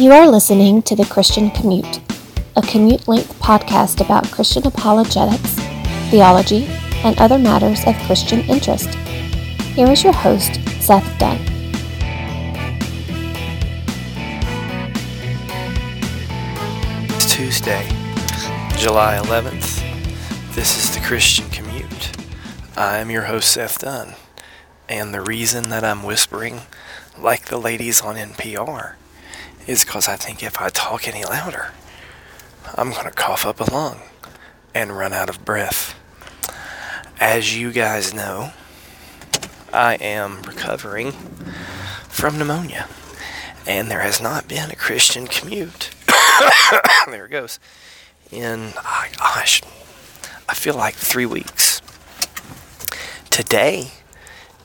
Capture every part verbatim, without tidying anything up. You are listening to The Christian Commute, a commute-length podcast about Christian apologetics, theology, and other matters of Christian interest. Here is your host, Seth Dunn. It's Tuesday, July eleventh. This is The Christian Commute. I'm your host, Seth Dunn, and the reason that I'm whispering like the ladies on N P R is because I think if I talk any louder, I'm going to cough up a lung and run out of breath. As you guys know, I am recovering from pneumonia, and there has not been a Christian commute. There it goes. In, oh gosh, I feel like three weeks. Today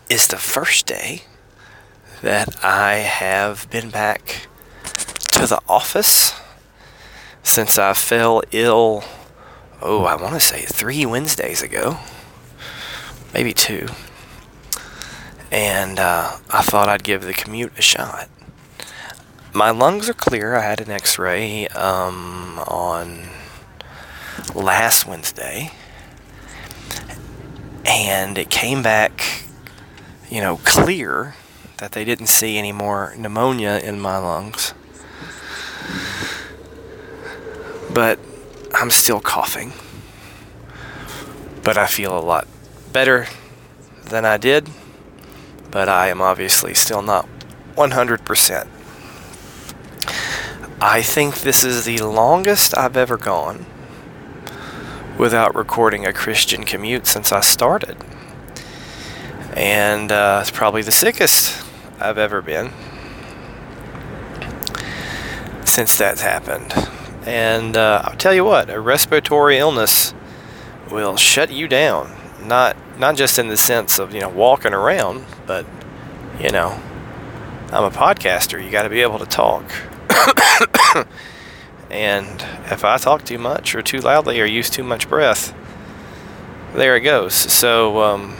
is the first day that I have been back to the office since I fell ill, oh, I want to say three Wednesdays ago, maybe two, and uh, I thought I'd give the commute a shot. My lungs are clear. I had an x-ray um, on last Wednesday, and it came back, you know, clear that they didn't see any more pneumonia in my lungs. But I'm still coughing. But I feel a lot better than I did. But I am obviously still not one hundred percent. I think this is the longest I've ever gone without recording a Christian commute since I started. And uh, it's probably the sickest I've ever been since that's happened. And uh, I'll tell you what, a respiratory illness will shut you down. Not not just in the sense of, you know, walking around, but, you know, I'm a podcaster. You got to be able to talk. And if I talk too much or too loudly or use too much breath, there it goes. So um,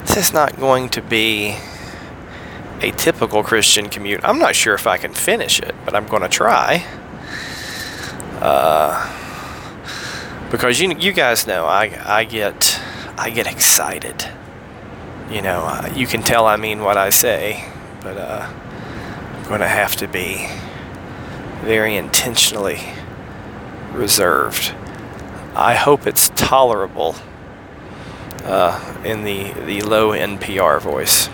this is not going to be a typical Christian commute. I'm not sure if I can finish it, but I'm going to try. Uh, because you you guys know I I get I get excited. You know, uh, you can tell I mean what I say, but uh, I'm going to have to be very intentionally reserved. I hope it's tolerable uh, in the the low N P R voice.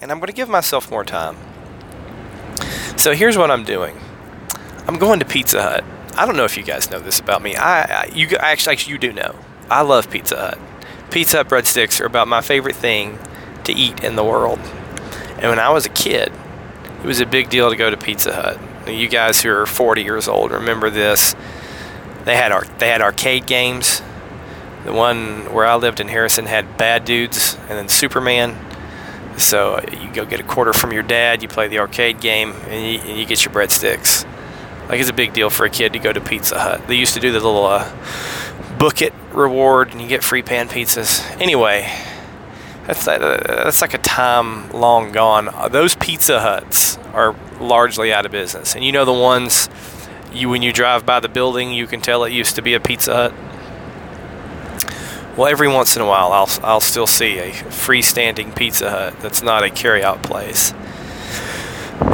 And I'm going to give myself more time. So here's what I'm doing. I'm going to Pizza Hut. I don't know if you guys know this about me. I, I you actually, actually you do know. I love Pizza Hut. Pizza Hut breadsticks are about my favorite thing to eat in the world. And when I was a kid, it was a big deal to go to Pizza Hut. Now, you guys who are forty years old remember this. They had ar- they had arcade games. The one where I lived in Harrison had Bad Dudes and then Superman. So you go get a quarter from your dad, you play the arcade game, and you, and you get your breadsticks. Like, it's a big deal for a kid to go to Pizza Hut. They used to do the little uh, book it reward, and you get free pan pizzas. Anyway, that's like, uh, that's like a time long gone. Those Pizza Huts are largely out of business. And you know the ones, you when you drive by the building, you can tell it used to be a Pizza Hut? Well, every once in a while, I'll I'll still see a freestanding Pizza Hut that's not a carry-out place.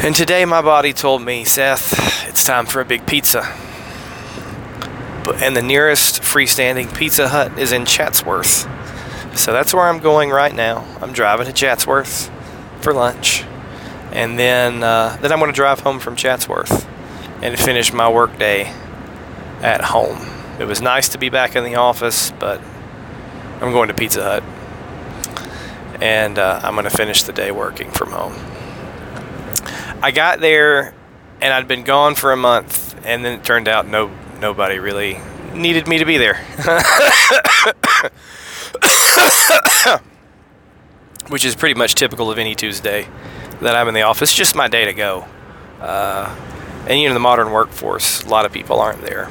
And today, my body told me, Seth, it's time for a big pizza. But, and the nearest freestanding Pizza Hut is in Chatsworth. So that's where I'm going right now. I'm driving to Chatsworth for lunch. And then, uh, then I'm going to drive home from Chatsworth and finish my work day at home. It was nice to be back in the office, but I'm going to Pizza Hut, and uh, I'm going to finish the day working from home. I got there, and I'd been gone for a month, and then it turned out no nobody really needed me to be there, which is pretty much typical of any Tuesday that I'm in the office. It's just my day to go, uh, and you know, the modern workforce, a lot of people aren't there.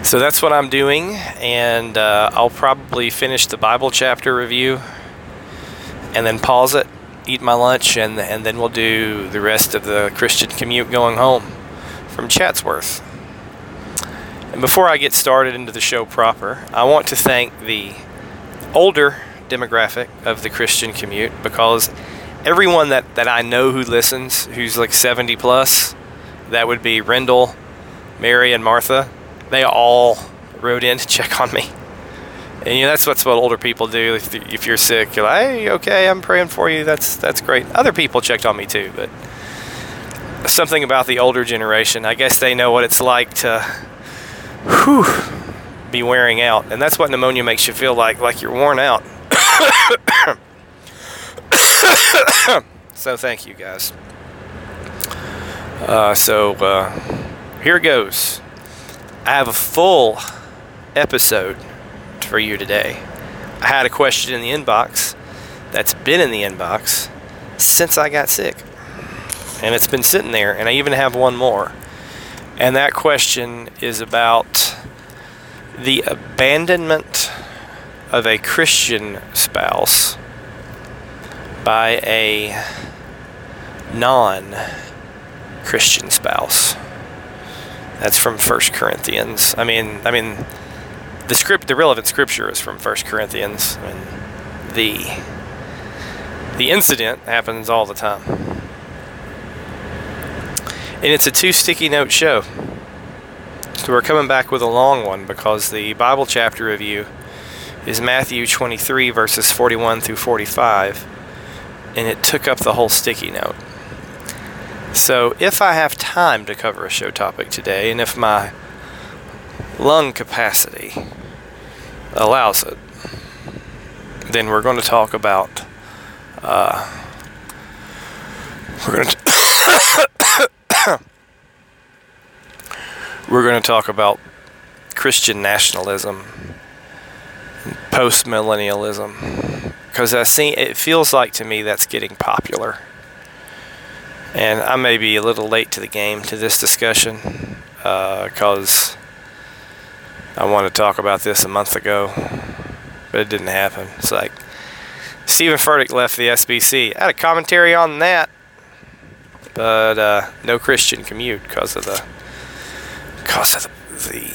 So that's what I'm doing, and uh, I'll probably finish the Bible chapter review and then pause it, eat my lunch, and and then we'll do the rest of the Christian commute going home from Chatsworth. And before I get started into the show proper, I want to thank the older demographic of the Christian commute, because everyone that, that I know who listens, who's like seventy plus, that would be Rendell, Mary, and Martha, they all rode in to check on me. And you know, that's what's what older people do. If, if you're sick, you're like, hey, okay, I'm praying for you. That's that's great. Other people checked on me too, but something about the older generation, I guess they know what it's like to whew, be wearing out. And that's what pneumonia makes you feel like, like you're worn out. So thank you guys. Uh, so uh, here goes. I have a full episode for you today. I had a question in the inbox that's been in the inbox since I got sick, and it's been sitting there, and I even have one more. And that question is about the abandonment of a Christian spouse by a non-Christian spouse. That's from First Corinthians. I mean, I mean The script, the relevant scripture is from First Corinthians. I mean, the, the incident happens all the time. And it's a two sticky note show. So we're coming back with a long one, because the Bible chapter review is Matthew twenty-three, verses forty-one through forty-five. And it took up the whole sticky note. So if I have time to cover a show topic today, and if my lung capacity allows it, then we're going to talk about uh, we're going to we're going to talk about Christian nationalism, postmillennialism, because I see it feels like to me that's getting popular, and I may be a little late to the game to this discussion, because. Uh, I wanted to talk about this a month ago, but it didn't happen. It's like, Stephen Furtick left the S B C. I had a commentary on that, but uh, no Christian commute because of the because of the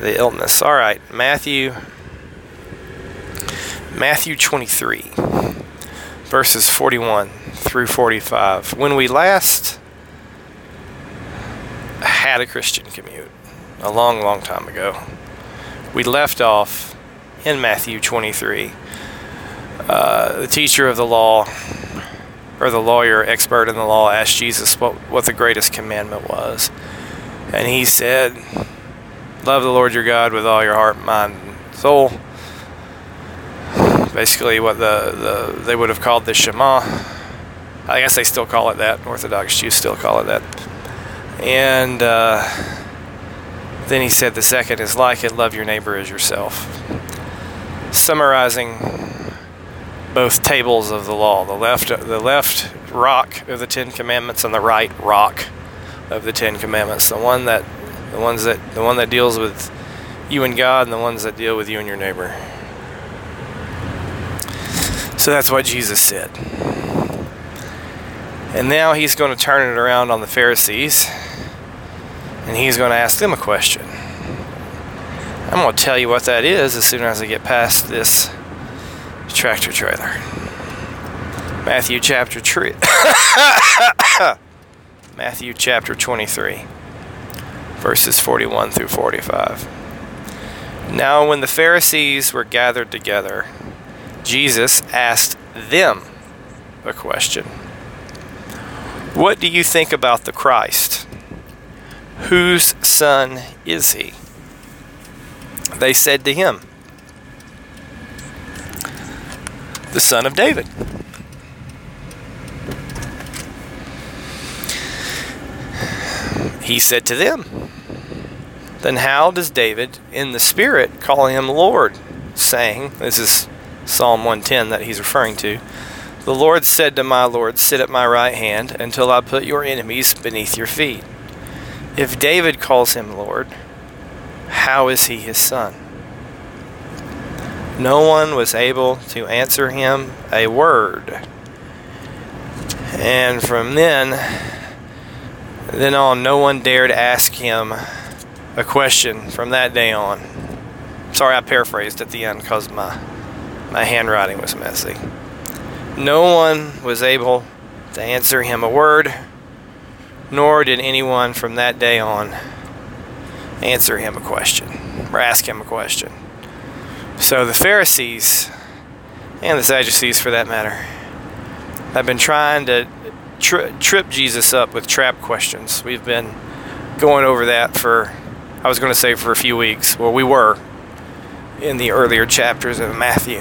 the illness. All right, Matthew Matthew twenty-three, verses forty-one through forty-five. When we last had a Christian commute, a long, long time ago, we left off in Matthew twenty-three. Uh, the teacher of the law, or the lawyer expert in the law, asked Jesus what, what the greatest commandment was. And he said, love the Lord your God with all your heart, mind, and soul. Basically what the, the they would have called the Shema. I guess they still call it that. Orthodox Jews still call it that. And uh, then he said the second is like it, love your neighbor as yourself. Summarizing both tables of the law, the left the left rock of the Ten Commandments and the right rock of the Ten Commandments. The one that the ones that the one that deals with you and God, and the ones that deal with you and your neighbor. So that's what Jesus said. And now he's going to turn it around on the Pharisees. And he's going to ask them a question. I'm going to tell you what that is as soon as I get past this tractor trailer. Matthew chapter three. Matthew chapter twenty-three, verses forty-one through forty-five. Now when the Pharisees were gathered together, Jesus asked them a question. What do you think about the Christ? Whose son is he? They said to him, the son of David. He said to them, then how does David in the Spirit call him Lord, saying, this is Psalm one ten that he's referring to, the Lord said to my Lord, sit at my right hand until I put your enemies beneath your feet. If David calls him Lord, how is he his son? No one was able to answer him a word. And from then, then on, no one dared ask him a question from that day on. Sorry, I paraphrased at the end because my, my handwriting was messy. No one was able to answer him a word, nor did anyone from that day on answer him a question or ask him a question. So the Pharisees, and the Sadducees for that matter, have been trying to tri- trip Jesus up with trap questions. We've been going over that for, I was going to say for a few weeks. Well, we were in the earlier chapters of Matthew.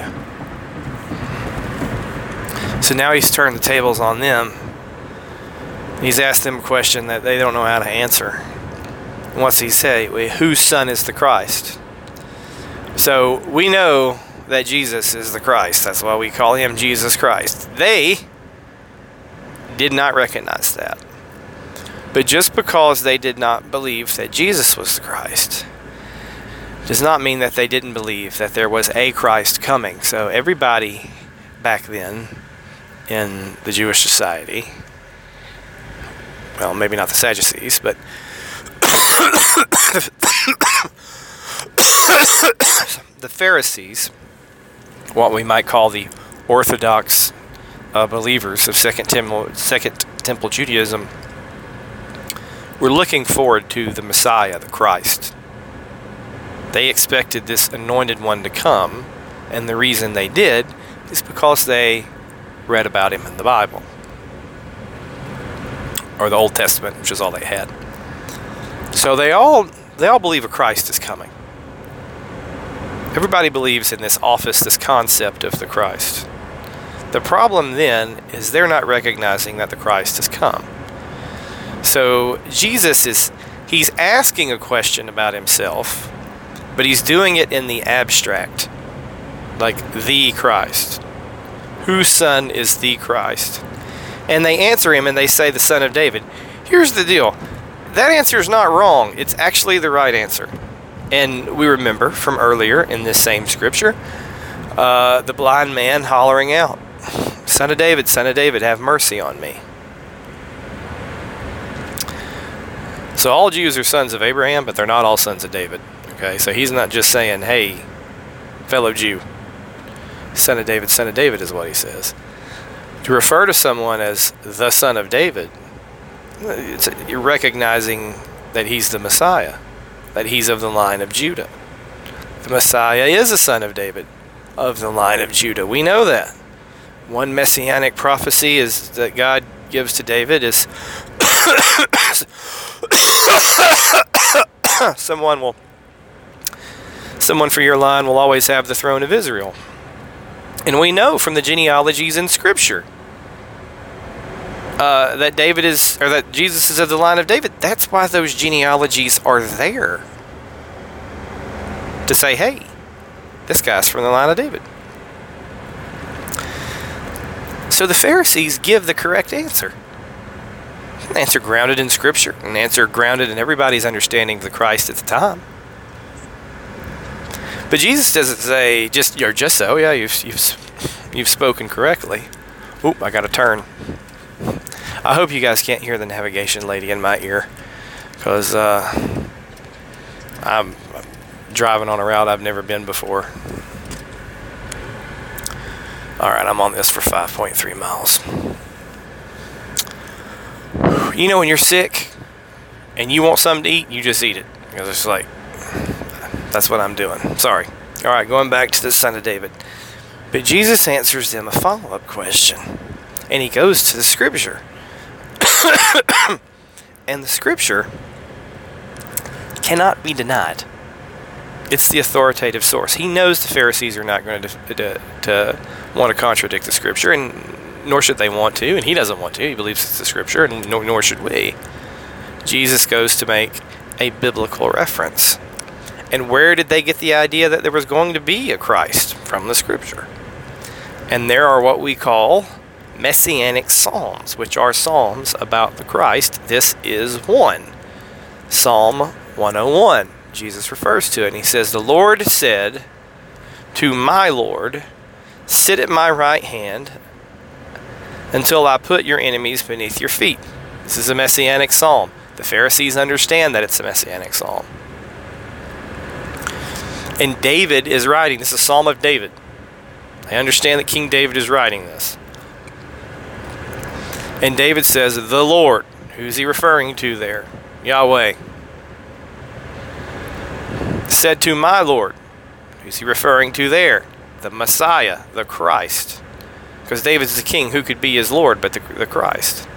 So now he's turned the tables on them. He's asked them a question that they don't know how to answer. And what's he say? Whose son is the Christ? So we know that Jesus is the Christ. That's why we call him Jesus Christ. They did not recognize that. But just because they did not believe that Jesus was the Christ does not mean that they didn't believe that there was a Christ coming. So everybody back then in the Jewish society, well, maybe not the Sadducees, but the Pharisees, what we might call the Orthodox uh, believers of Second Temple, Second Temple Judaism, were looking forward to the Messiah, the Christ. They expected this anointed one to come, and the reason they did is because they read about him in the Bible, or the Old Testament, which is all they had. So they all they all believe a Christ is coming. Everybody believes in this office, this concept of the Christ. The problem then is they're not recognizing that the Christ has come. So Jesus is, he's asking a question about himself, but he's doing it in the abstract, like the Christ. Whose son is the Christ? And they answer him and they say the son of David. Here's the deal. That answer is not wrong. It's actually the right answer. And we remember from earlier in this same scripture, uh, the blind man hollering out, "Son of David, son of David, have mercy on me." So all Jews are sons of Abraham, but they're not all sons of David. Okay, so he's not just saying, "Hey, fellow Jew, son of David, son of David," is what he says. To refer to someone as the son of David, it's, you're recognizing that he's the Messiah, that he's of the line of Judah. The Messiah is a son of David, of the line of Judah. We know that. One messianic prophecy is that God gives to David is someone will, someone for your line will always have the throne of Israel. And we know from the genealogies in Scripture Uh, that David is, or that Jesus is of the line of David. That's why those genealogies are there, to say, "Hey, this guy's from the line of David." So the Pharisees give the correct answer, an answer grounded in Scripture, an answer grounded in everybody's understanding of the Christ at the time. But Jesus doesn't say just, "You're just so, yeah, you've you've you've spoken correctly." Oop, I got to turn. I hope you guys can't hear the navigation lady in my ear, because uh, I'm driving on a route I've never been before. Alright, I'm on this for five point three miles. You know when you're sick and you want something to eat, you just eat it. Because it's like, that's what I'm doing. Sorry. Alright, going back to the son of David. But Jesus answers them a follow-up question. And he goes to the Scripture. And the Scripture cannot be denied. It's the authoritative source. He knows the Pharisees are not going to, to, to want to contradict the Scripture, and nor should they want to, and he doesn't want to. He believes it's the Scripture, and nor, nor should we. Jesus goes to make a biblical reference. And where did they get the idea that there was going to be a Christ? From the Scripture. And there are what we call Messianic psalms, which are psalms about the Christ. This is one. Psalm one oh one. Jesus refers to it, and he says, "The Lord said, to my Lord, sit at my right hand until I put your enemies beneath your feet. This is a messianic psalm. The Pharisees understand that it's a messianic psalm. And David is writing. This is a Psalm of David. I understand that King David is writing this. And David says, the Lord. Who's he referring to there? Yahweh. Said to my Lord. Who's he referring to there? The Messiah, the Christ. Because David's the king. Who could be his Lord but the, the Christ?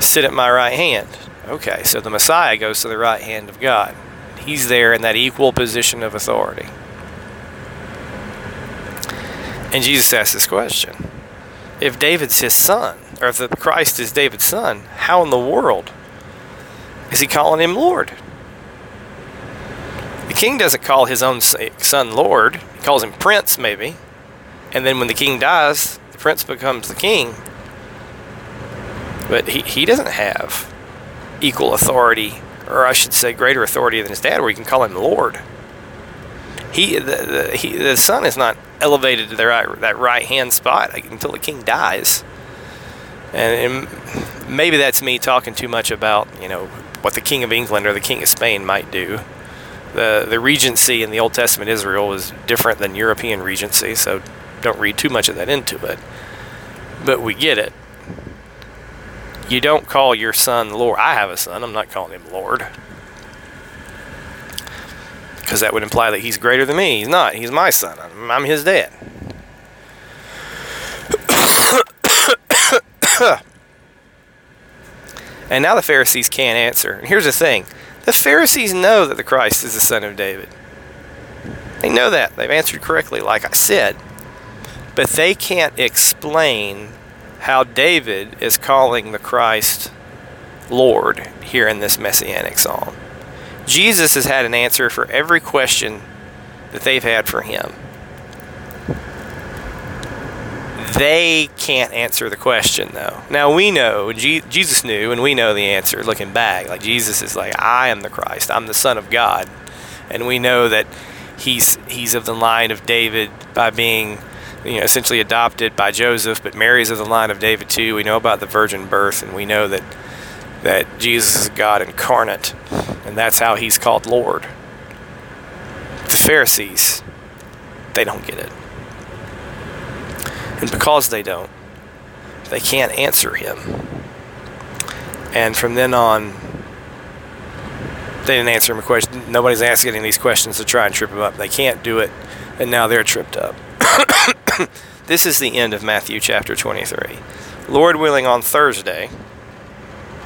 Sit at my right hand. Okay, so the Messiah goes to the right hand of God. He's there in that equal position of authority. And Jesus asks this question. If David's his son, or if the Christ is David's son, how in the world is he calling him Lord? The king doesn't call his own son Lord. He calls him Prince, maybe. And then when the king dies, the prince becomes the king. But he, he doesn't have equal authority, or I should say greater authority than his dad, where you can call him Lord. He the, the, he, the son is not elevated to the right, that right-hand spot until the king dies. And, and maybe that's me talking too much about, you know, what the king of England or the king of Spain might do. The, the regency in the Old Testament Israel was different than European regency, so don't read too much of that into it. But we get it. You don't call your son Lord. I have a son. I'm not calling him Lord. Because that would imply that he's greater than me. He's not. He's my son. I'm, I'm his dad. And now the Pharisees can't answer. And here's the thing. The Pharisees know that the Christ is the son of David. They know that. They've answered correctly, like I said. But they can't explain how David is calling the Christ Lord here in this messianic psalm. Jesus has had an answer for every question that they've had for him. They can't answer the question, though. Now, we know, Je- Jesus knew, and we know the answer looking back. Like, Jesus is like, I am the Christ. I'm the Son of God. And we know that he's he's of the line of David by being, you know, essentially adopted by Joseph, but Mary's of the line of David too. We know about the virgin birth, and we know that that Jesus is God incarnate, and that's how he's called Lord. The Pharisees, they don't get it. And because they don't, they can't answer him. And from then on, they didn't answer him a question. Nobody's asking him these questions to try and trip him up. They can't do it, and now they're tripped up. This is the end of Matthew chapter twenty-three. Lord willing, on Thursday,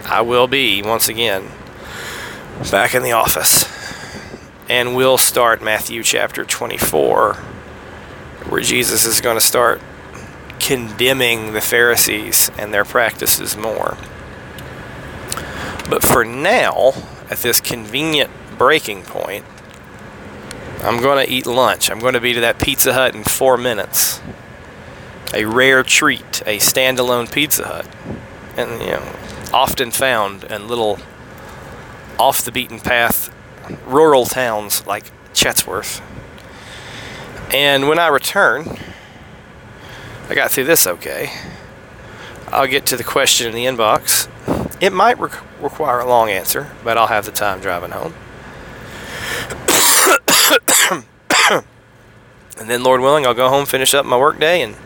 I will be, once again, back in the office. And we'll start Matthew chapter twenty-four, where Jesus is going to start condemning the Pharisees and their practices more. But for now, at this convenient breaking point, I'm going to eat lunch. I'm going to be to that Pizza Hut in four minutes. A rare treat, a standalone Pizza Hut. And, you know, often found in little off-the-beaten-path rural towns like Chatsworth. And when I return, I got through this okay. I'll get to the question in the inbox. It might re- require a long answer, but I'll have the time driving home. And then, Lord willing, I'll go home, finish up my work day, and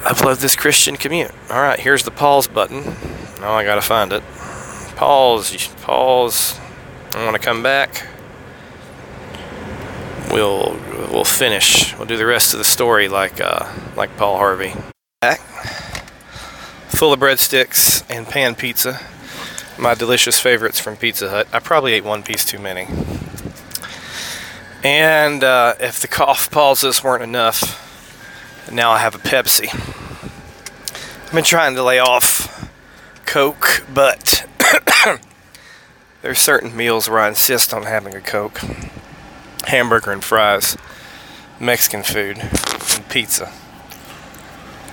upload this Christian commute. All right, here's the pause button. Now I gotta find it. Pause, pause. I want to come back. We'll we'll finish. We'll do the rest of the story like uh, like Paul Harvey. Back, full of breadsticks and pan pizza. My delicious favorites from Pizza Hut. I probably ate one piece too many. And uh, if the cough pauses weren't enough, now I have a Pepsi. I've been trying to lay off Coke, but there's certain meals where I insist on having a Coke. Hamburger and fries, Mexican food, and pizza.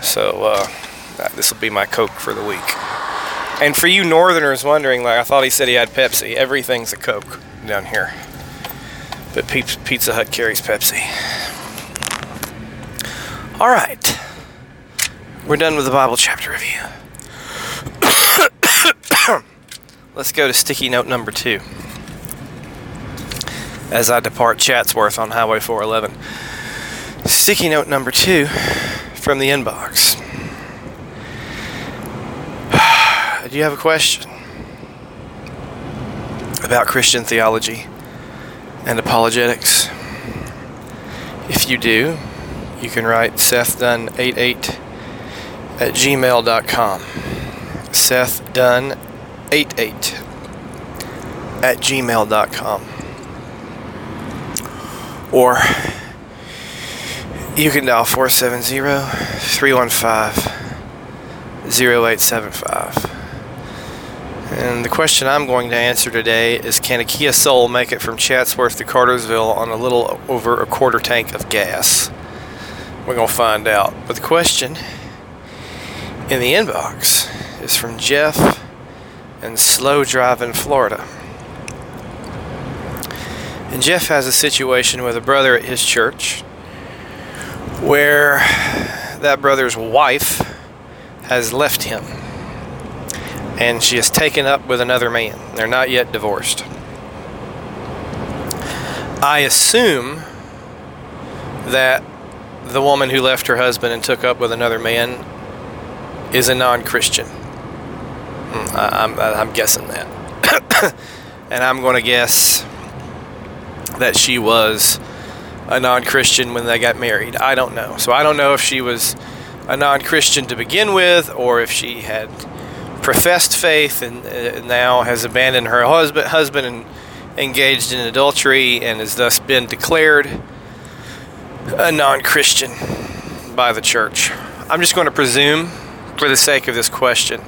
So uh, this will be my Coke for the week. And for you northerners wondering, like I thought he said he had Pepsi, everything's a Coke down here. But Pizza Hut carries Pepsi. All right. We're done with the Bible chapter review. Let's go to sticky note number two. As I depart Chatsworth on Highway four eleven. Sticky note number two from the inbox. Do you have a question about Christian theology and apologetics? If you do, you can write Seth Dunn eighty-eight at gmail dot com. Seth Dunn eighty-eight at gmail dot com. Or you can dial four seven zero, three one five, zero eight seven five. And the question I'm going to answer today is, can a Kia Soul make it from Chatsworth to Cartersville on a little over a quarter tank of gas? We're going to find out. But the question in the inbox is from Jeff in Slow Drive in Florida. And Jeff has a situation with a brother at his church where that brother's wife has left him, and she is taken up with another man. They're not yet divorced. I assume that the woman who left her husband and took up with another man is a non-Christian. I'm, I'm guessing that. And I'm going to guess that she was a non-Christian when they got married. I don't know. So I don't know if she was a non-Christian to begin with, or if she had professed faith and uh, now has abandoned her husband, husband and engaged in adultery, and has thus been declared a non-Christian by the church. I'm just going to presume, for the sake of this question,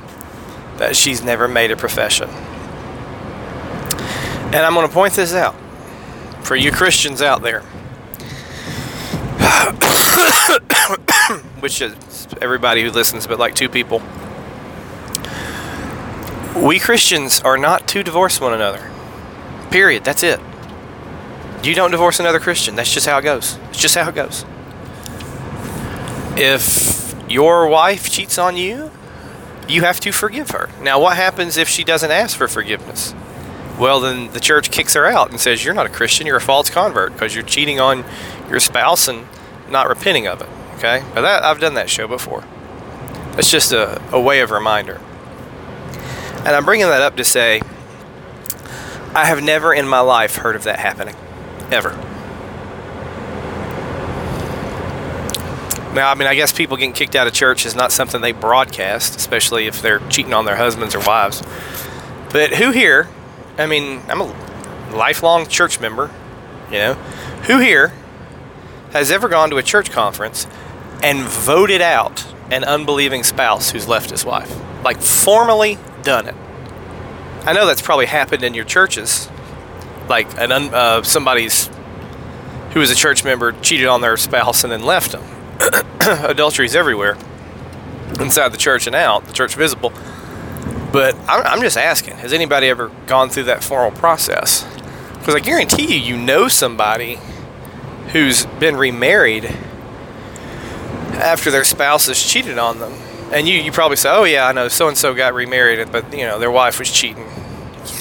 that she's never made a profession. And I'm going to point this out for you Christians out there, which is everybody who listens, but like two people. We Christians are not to divorce one another. Period. That's it. You don't divorce another Christian. That's just how it goes. It's just how it goes. If your wife cheats on you, you have to forgive her. Now, what happens if she doesn't ask for forgiveness? Well, then the church kicks her out and says, you're not a Christian, you're a false convert, because you're cheating on your spouse and not repenting of it. Okay? But that, I've done that show before. That's just a, a way of reminder. And I'm bringing that up to say, I have never in my life heard of that happening. Ever. Now, I mean, I guess people getting kicked out of church is not something they broadcast, especially if they're cheating on their husbands or wives. But who here... I mean, I'm a lifelong church member, you know. Who here has ever gone to a church conference and voted out an unbelieving spouse who's left his wife? Like, formally done it. I know that's probably happened in your churches. Like, an un, uh, somebody's who was a church member cheated on their spouse and then left them. Adultery's everywhere, inside the church and out, the church visible. But I'm just asking, has anybody ever gone through that formal process? Because I guarantee you, you know somebody who's been remarried after their spouse has cheated on them. And you, you probably say, oh yeah, I know, so-and-so got remarried, but you know, their wife was cheating.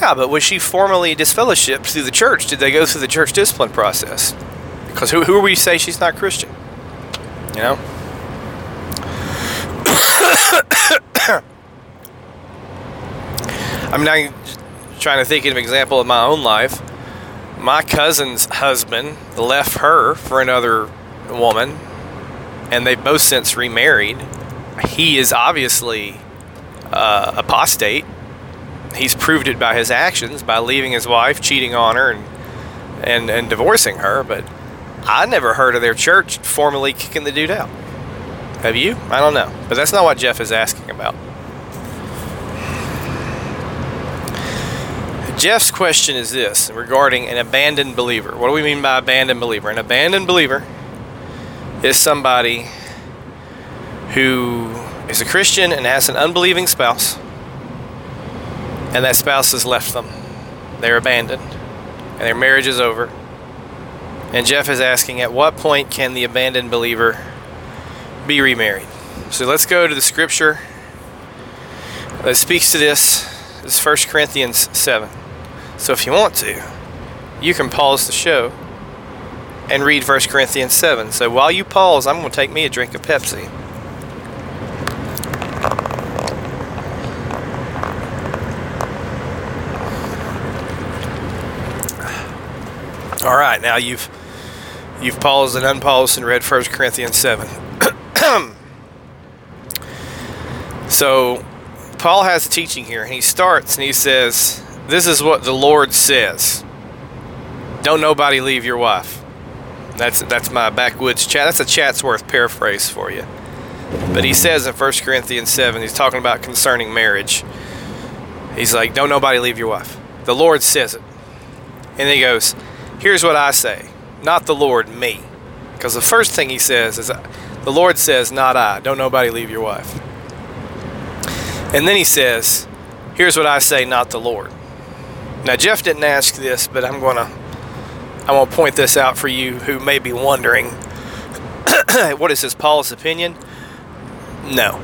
Yeah, but was she formally disfellowshipped through the church? Did they go through the church discipline process? Because who, who are we to say she's not Christian? You know? I'm now trying to think of an example of my own life. My cousin's husband left her for another woman, and they both since remarried. He is obviously uh, apostate. He's proved it by his actions, by leaving his wife, cheating on her, and, and, and divorcing her. But I never heard of their church formally kicking the dude out. Have you? I don't know. But that's not what Jeff is asking about. Jeff's question is this, regarding an abandoned believer. What do we mean by abandoned believer? An abandoned believer is somebody who is a Christian and has an unbelieving spouse, and that spouse has left them. They're abandoned, and their marriage is over, And Jeff is asking, at what point can the abandoned believer be remarried? So let's go to the scripture that speaks to this. It's First Corinthians seven. So if you want to, you can pause the show and read First Corinthians seven. So while you pause, I'm going to take me a drink of Pepsi. All right, now you've you've paused and unpaused and read First Corinthians seven. So Paul has a teaching here, and he starts and he says, this is what the Lord says. Don't nobody leave your wife. That's that's my backwoods chat. That's a Chatsworth paraphrase for you. But he says in First Corinthians seven, he's talking about concerning marriage. He's like, don't nobody leave your wife. The Lord says it. And he goes, here's what I say, not the Lord, me. Because the first thing he says is, the Lord says, not I. Don't nobody leave your wife. And then he says, here's what I say, not the Lord. Now, Jeff didn't ask this, but I'm going to I'm going to point this out for you who may be wondering, what is this, Paul's opinion? No.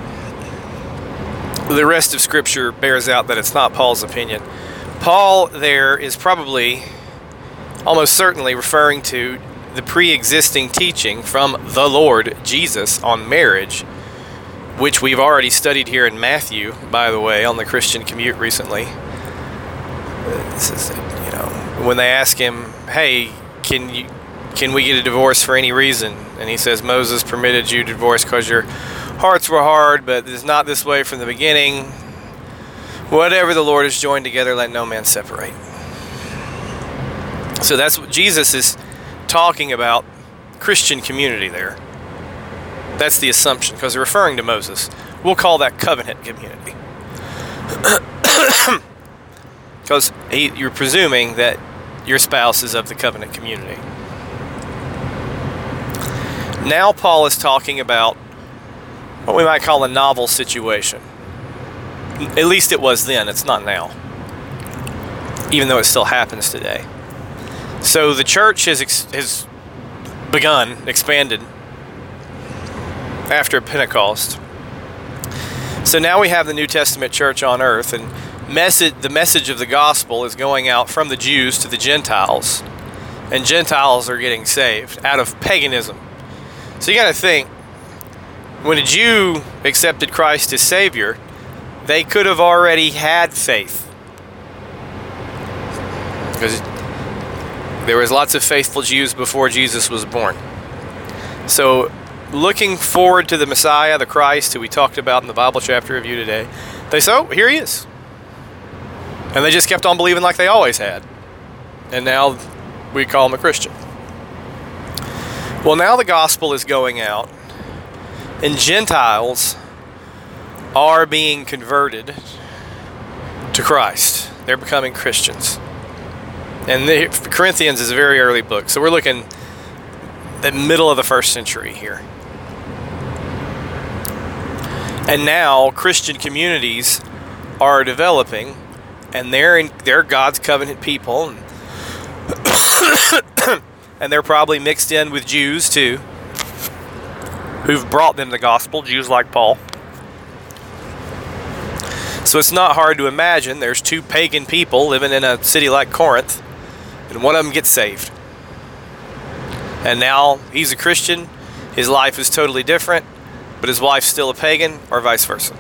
The rest of Scripture bears out that it's not Paul's opinion. Paul there is probably... almost certainly referring to the pre-existing teaching from the Lord Jesus on marriage, which we've already studied here in Matthew, by the way, on the Christian Commute recently. This is, you know, when they ask him, "Hey, can you, can we get a divorce for any reason?" and he says, "Moses permitted you to divorce because your hearts were hard, but it's not this way from the beginning. Whatever the Lord has joined together, let no man separate." So that's what Jesus is talking about, Christian community there. That's the assumption, because they're referring to Moses. We'll call that covenant community. Because you're presuming that your spouse is of the covenant community. Now Paul is talking about what we might call a novel situation. At least it was then, it's not now. Even though it still happens today. So the church has ex- has begun, expanded, after Pentecost. So now we have the New Testament church on earth, and message the message of the gospel is going out from the Jews to the Gentiles, and Gentiles are getting saved out of paganism. So you got to think, when a Jew accepted Christ as Savior, they could have already had faith. Because there was lots of faithful Jews before Jesus was born. So looking forward to the Messiah, the Christ, who we talked about in the Bible chapter review today, they said, oh, here he is. And they just kept on believing like they always had. And now we call him a Christian. Well, now the gospel is going out, and Gentiles are being converted to Christ. They're becoming Christians. And the Corinthians is a very early book. So we're looking the middle of the first century here. And now Christian communities are developing, and they're in, they're God's covenant people. And, and they're probably mixed in with Jews too, who've brought them the gospel, Jews like Paul. So it's not hard to imagine there's two pagan people living in a city like Corinth. And one of them gets saved. And now he's a Christian. His life is totally different. But his wife's still a pagan, or vice versa.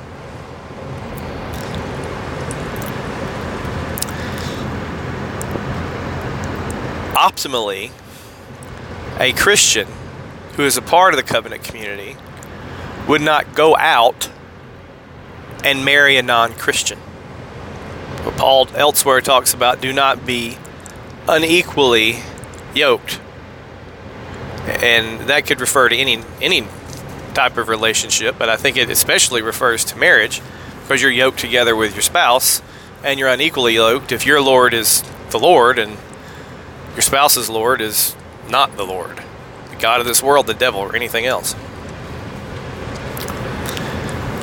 Optimally, a Christian who is a part of the covenant community would not go out and marry a non-Christian. But Paul elsewhere talks about, do not be unequally yoked, and that could refer to any any type of relationship, but I think it especially refers to marriage, because you're yoked together with your spouse, and you're unequally yoked if your Lord is the Lord and your spouse's Lord is not the Lord, the god of this world, the devil, or anything else.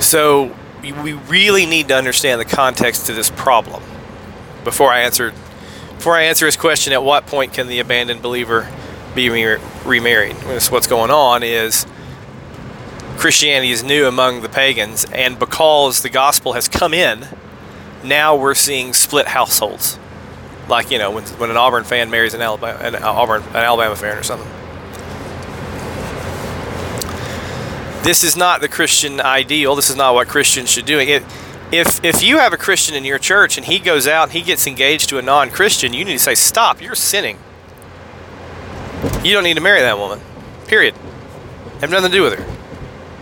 So we really need to understand the context to this problem before I answer before I answer his question, at what point can the abandoned believer be re- remarried. So what's going on is Christianity is new among the pagans, and because the gospel has come in, now we're seeing split households. Like, you know, when when an Auburn fan marries an Alabama, an Auburn, an Alabama fan or something. This is not the Christian ideal. This is not what Christians should do. It, if if you have a Christian in your church and he goes out and he gets engaged to a non-Christian, you need to say, stop, you're sinning. You don't need to marry that woman. Period. Have nothing to do with her.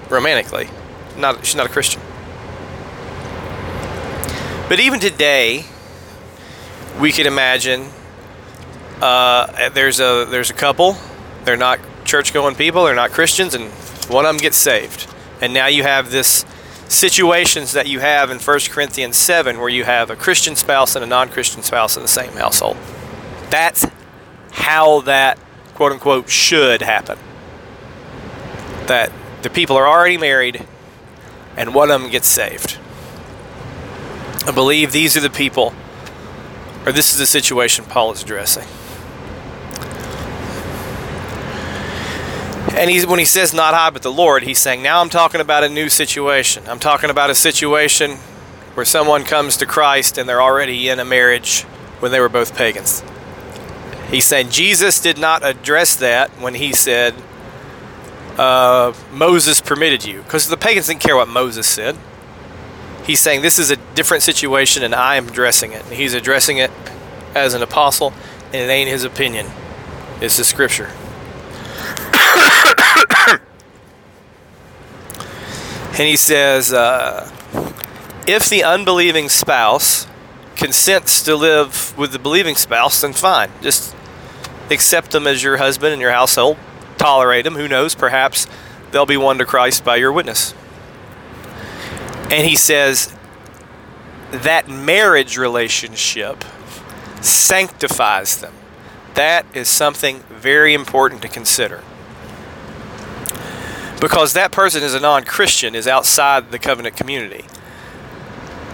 Romantically. Not, she's not a Christian. But even today, we could imagine uh, there's a there's a couple. They're not church-going people. They're not Christians, and one of them gets saved. And now you have this situations that you have in First Corinthians seven where you have a Christian spouse and a non-Christian spouse in the same household. That's how that, quote-unquote, should happen. That the people are already married and one of them gets saved. I believe these are the people, or this is the situation Paul is addressing. And he's, when he says not I but the Lord, he's saying, now I'm talking about a new situation. I'm talking about a situation where someone comes to Christ and they're already in a marriage when they were both pagans. He's saying Jesus did not address that when he said, uh, Moses permitted you. Because the pagans didn't care what Moses said. He's saying this is a different situation and I am addressing it. And he's addressing it as an apostle, and it ain't his opinion. It's the scripture. And he says, uh, if the unbelieving spouse consents to live with the believing spouse, then fine. Just accept them as your husband and your household. Tolerate them. Who knows? Perhaps they'll be won to Christ by your witness. And he says that marriage relationship sanctifies them. That is something very important to consider. Because that person is a non-Christian, is outside the covenant community.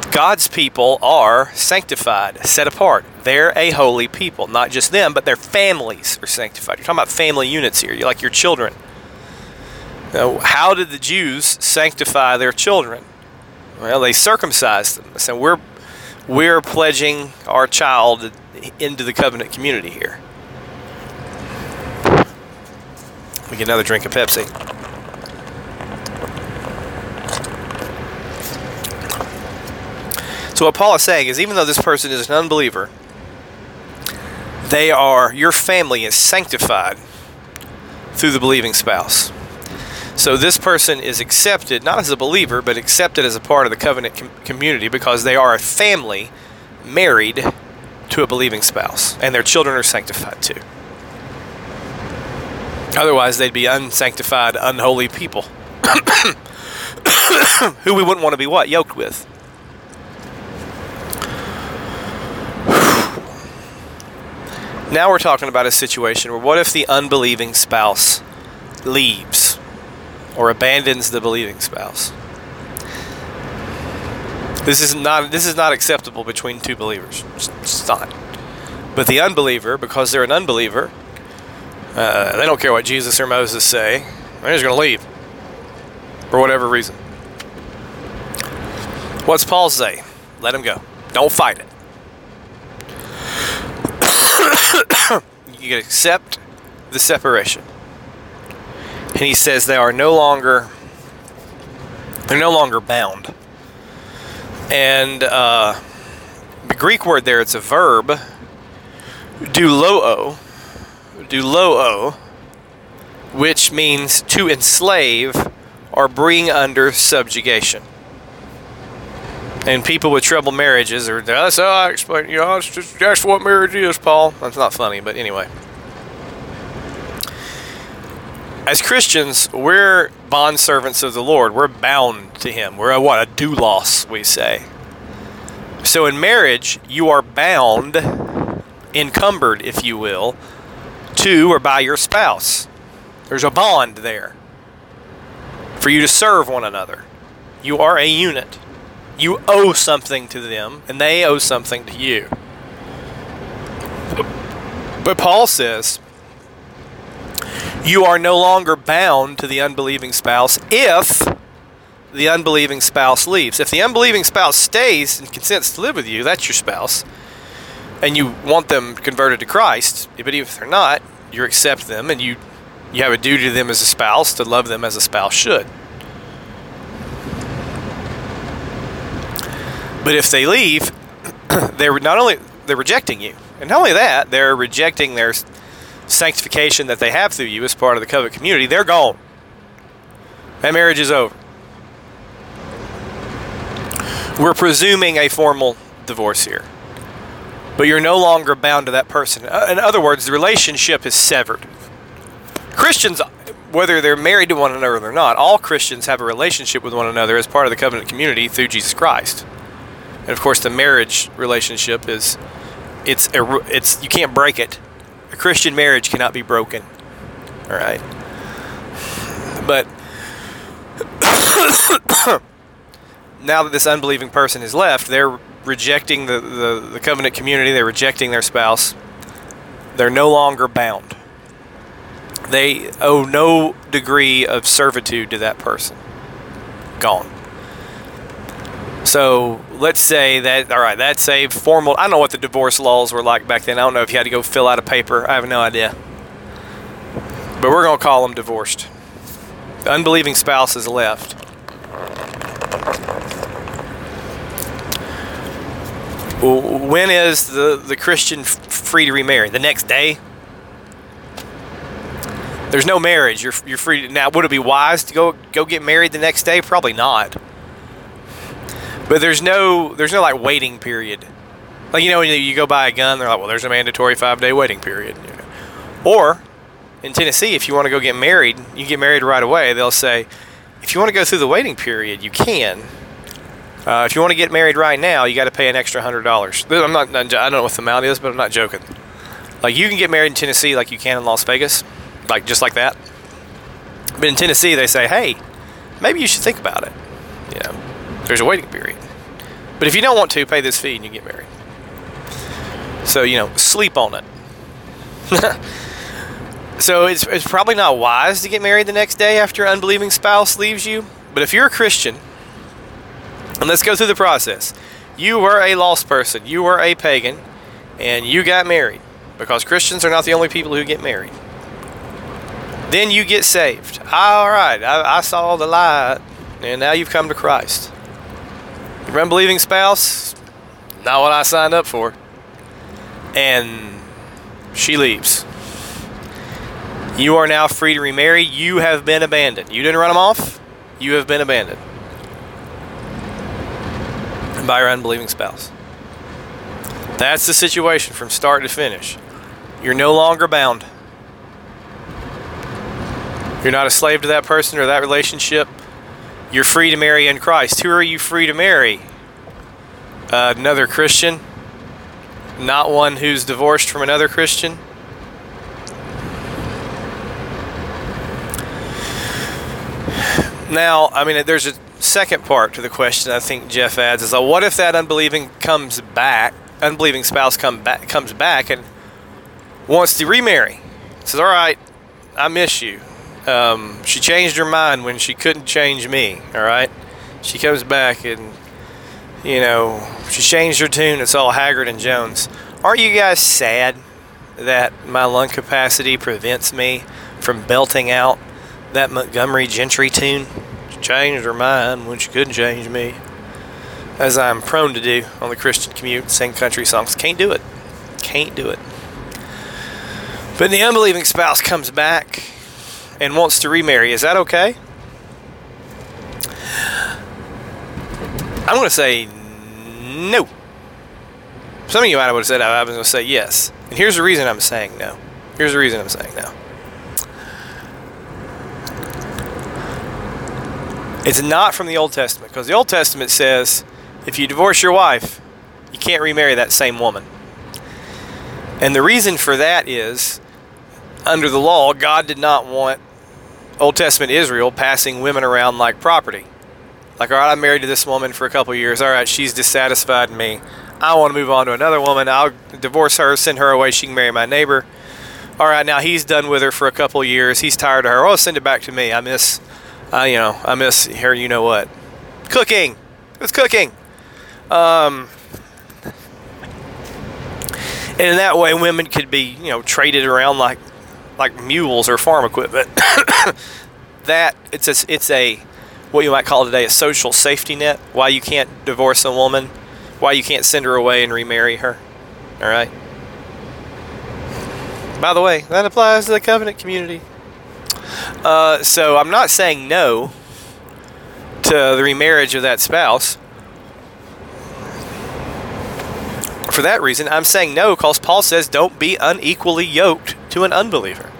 God's people are sanctified, set apart. They're a holy people. Not just them, but their families are sanctified. You're talking about family units here. You're like your children. Now, how did the Jews sanctify their children? Well, they circumcised them. So we're we're pledging our child into the covenant community here. Let me get another drink of Pepsi. So what Paul is saying is, even though this person is an unbeliever, they are, your family is sanctified through the believing spouse. So this person is accepted, not as a believer, but accepted as a part of the covenant com- community because they are a family married to a believing spouse. And their children are sanctified too. Otherwise, they'd be unsanctified, unholy people who we wouldn't want to be what? Yoked with. Now we're talking about a situation where what if the unbelieving spouse leaves or abandons the believing spouse? This is not this is not acceptable between two believers. It's not. But the unbeliever, because they're an unbeliever, uh, they don't care what Jesus or Moses say. They're just going to leave for whatever reason. What's Paul say? Let him go. Don't fight it. You can accept the separation. And he says they are no longer, they're no longer bound. And uh, the Greek word there, it's a verb, douloo, douloo, which means to enslave or bring under subjugation. And people with troubled marriages are, that's how I explain, you know, that's just, that's what marriage is, Paul. That's not funny, but anyway. As Christians, we're bondservants of the Lord. We're bound to Him. We're a what? A doulos, we say. So in marriage, you are bound, encumbered, if you will, to or by your spouse. There's a bond there for you to serve one another. You are a unit. You owe something to them, and they owe something to you. But Paul says, you are no longer bound to the unbelieving spouse if the unbelieving spouse leaves. If the unbelieving spouse stays and consents to live with you, that's your spouse, and you want them converted to Christ. But even if they're not, you accept them, and you, you have a duty to them as a spouse to love them as a spouse should. But if they leave, they're not only they're rejecting you, and not only that, they're rejecting their sanctification that they have through you as part of the covenant community. They're gone. That marriage is over. We're presuming a formal divorce here. But you're no longer bound to that person. In other words, the relationship is severed. Christians, whether they're married to one another or not, all Christians have a relationship with one another as part of the covenant community through Jesus Christ. And of course, the marriage relationship is, it's, it's you can't break it. A Christian marriage cannot be broken. All right? But now that this unbelieving person is left, they're rejecting the, the, the covenant community, they're rejecting their spouse, they're no longer bound. They owe no degree of servitude to that person. Gone. So let's say that, all right, that's a formal, I don't know what the divorce laws were like back then. I don't know if you had to go fill out a paper. I have no idea. But we're going to call them divorced. The unbelieving spouse is left. When is the, the Christian free to remarry? The next day? There's no marriage. You're you're free to, now, would it be wise to go go get married the next day? Probably not. But there's no there's no like waiting period. Like, you know, when you, you go buy a gun, they're like, well, there's a mandatory five day waiting period. You know? Or in Tennessee, if you want to go get married, you get married right away. They'll say, if you want to go through the waiting period, you can. Uh, if you want to get married right now, you got to pay an extra hundred dollars. I'm not. I don't know what the amount is, but I'm not joking. Like, you can get married in Tennessee, like you can in Las Vegas, like just like that. But in Tennessee, they say, "Hey, maybe you should think about it. You know, there's a waiting period. But if you don't want to, pay this fee and you get married." So, you know, sleep on it. So it's it's probably not wise to get married the next day after your unbelieving spouse leaves you. But if you're a Christian. And let's go through the process. You were a lost person. You were a pagan. And you got married. Because Christians are not the only people who get married. Then you get saved. All right. I, I saw the light. And now you've come to Christ. Your unbelieving spouse, not what I signed up for. And she leaves. You are now free to remarry. You have been abandoned. You didn't run them off. You have been abandoned by your unbelieving spouse. That's the situation from start to finish. You're no longer bound. You're not a slave to that person or that relationship. You're free to marry in Christ. Who are you free to marry? Uh, another Christian? Not one who's divorced from another Christian? Now, I mean, there's a second part to the question I think Jeff adds is, uh, what if that unbelieving comes back, unbelieving spouse come back, comes back and wants to remarry? Says, all right, I miss you. Um, she changed her mind when she couldn't change me, all right? She comes back and, you know, she changed her tune. It's all Haggard and Jones. Aren't you guys sad that my lung capacity prevents me from belting out that Montgomery Gentry tune? Changed her mind when she couldn't change me, as I'm prone to do on the Christian commute, sing country songs. Can't do it. Can't do it. But the unbelieving spouse comes back and wants to remarry. Is that okay? I'm going to say no. Some of you might have said I was going to say yes. And here's the reason I'm saying no. Here's the reason I'm saying no. It's not from the Old Testament, because the Old Testament says if you divorce your wife, you can't remarry that same woman. And the reason for that is, under the law, God did not want Old Testament Israel passing women around like property. Like, all right, I'm married to this woman for a couple years. All right, she's dissatisfied me. I want to move on to another woman. I'll divorce her, send her away. She can marry my neighbor. all right, now he's done with her for a couple of years. He's tired of her. Oh, send it back to me. I miss, uh, you know, I miss her. You know what? Cooking. It's cooking. Um, and in that way, women could be, you know, traded around like, like mules or farm equipment. that it's a, it's a what you might call today a social safety net. Why you can't divorce a woman. Why you can't send her away and remarry her. All right. By the way, that applies to the covenant community. Uh, so I'm not saying no to the remarriage of that spouse. For that reason, I'm saying no because Paul says don't be unequally yoked to an unbeliever.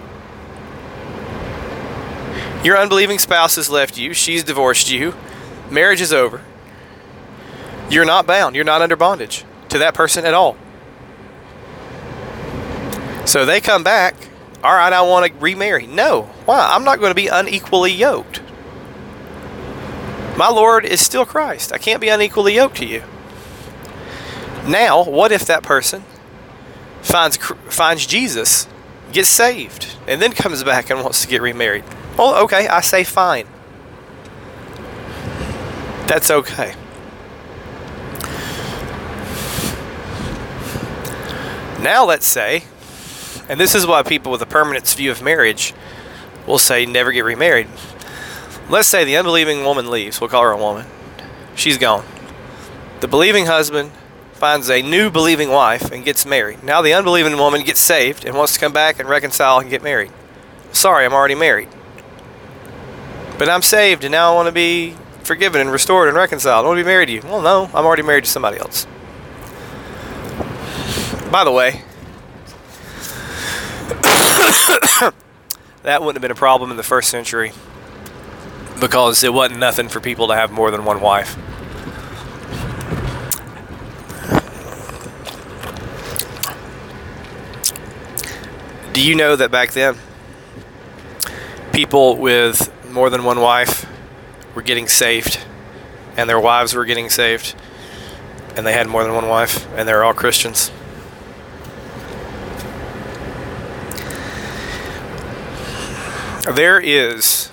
Your unbelieving spouse has left you. She's divorced you. Marriage is over. You're not bound. You're not under bondage to that person at all. So they come back. All right, I want to remarry. No. Why? I'm not going to be unequally yoked. My Lord is still Christ. I can't be unequally yoked to you. Now, what if that person finds finds Jesus, gets saved, and then comes back and wants to get remarried? Well, okay, I say fine. That's okay. Now let's say, and this is why people with a permanence view of marriage will say never get remarried. Let's say the unbelieving woman leaves. We'll call her a woman. She's gone. The believing husband finds a new believing wife and gets married. Now the unbelieving woman gets saved and wants to come back and reconcile and get married. Sorry, I'm already married. But I'm saved and now I want to be forgiven and restored and reconciled. I want to be married to you. Well, no, I'm already married to somebody else. By the way, that wouldn't have been a problem in the first century because it wasn't nothing for people to have more than one wife. Do you know that back then, people with more than one wife were getting saved, and their wives were getting saved, and they had more than one wife, and they're all Christians? There is,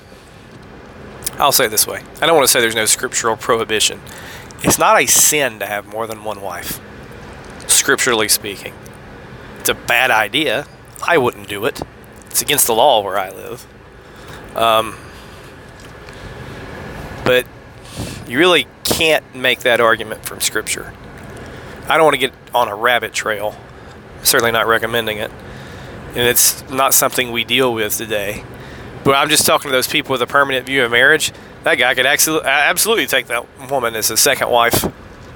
I'll say it this way. I don't want to say there's no scriptural prohibition. It's not a sin to have more than one wife, scripturally speaking. It's a bad idea. I wouldn't do it. It's against the law where I live. Um, but you really can't make that argument from scripture. I don't want to get on a rabbit trail. I'm certainly not recommending it. And it's not something we deal with today. But I'm just talking to those people with a permanent view of marriage. That guy could absolutely take that woman as a second wife.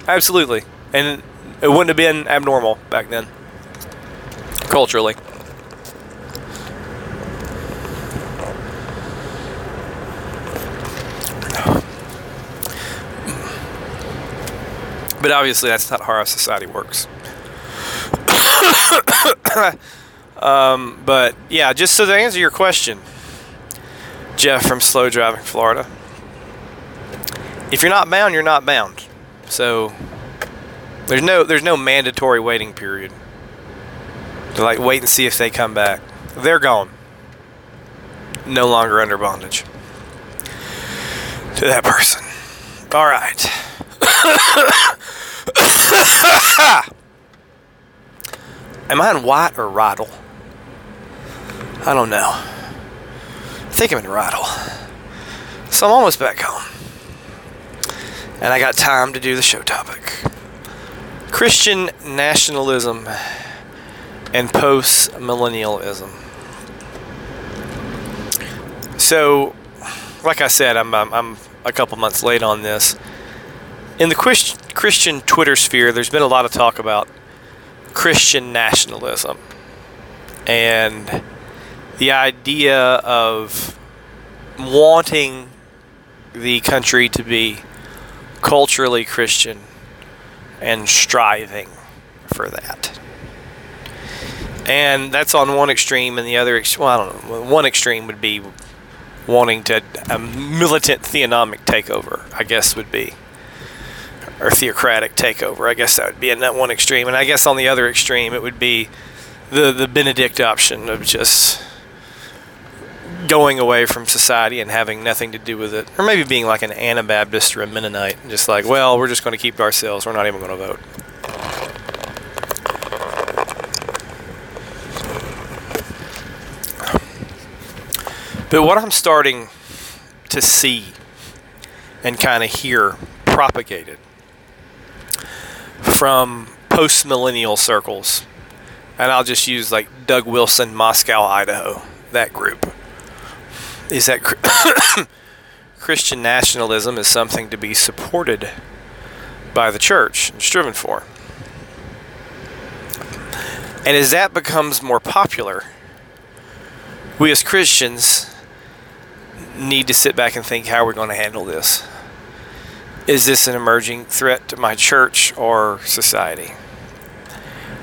Absolutely. And it wouldn't have been abnormal back then, culturally. But obviously that's not how our society works. um, but yeah, just so to answer your question, Jeff from Slow Drive in Florida. If you're not bound, you're not bound. So there's no there's no mandatory waiting period. To like wait and see if they come back. They're gone. No longer under bondage to that person. All right. Am I in White or Riddle? I don't know. I think I'm in Riddle. So I'm almost back home. And I got time to do the show topic. Christian nationalism and postmillennialism. So, like I said, I'm, I'm, I'm a couple months late on this. In the Christian Twitter sphere, there's been a lot of talk about Christian nationalism. And the idea of wanting the country to be culturally Christian and striving for that. And that's on one extreme, and the other extreme, well, I don't know, one extreme would be wanting to, a militant theonomic takeover, I guess would be, or theocratic takeover, I guess that would be in that one extreme. And I guess on the other extreme, it would be the, the Benedict option of just going away from society and having nothing to do with it. Or maybe being like an Anabaptist or a Mennonite. Just like, well, we're just going to keep to ourselves. We're not even going to vote. But what I'm starting to see and kind of hear propagated from post-millennial circles, and I'll just use like Doug Wilson, Moscow, Idaho, that group, is that Christian nationalism is something to be supported by the church and striven for. And as that becomes more popular, we as Christians need to sit back and think, how are we going to handle this? Is this an emerging threat to my church or society?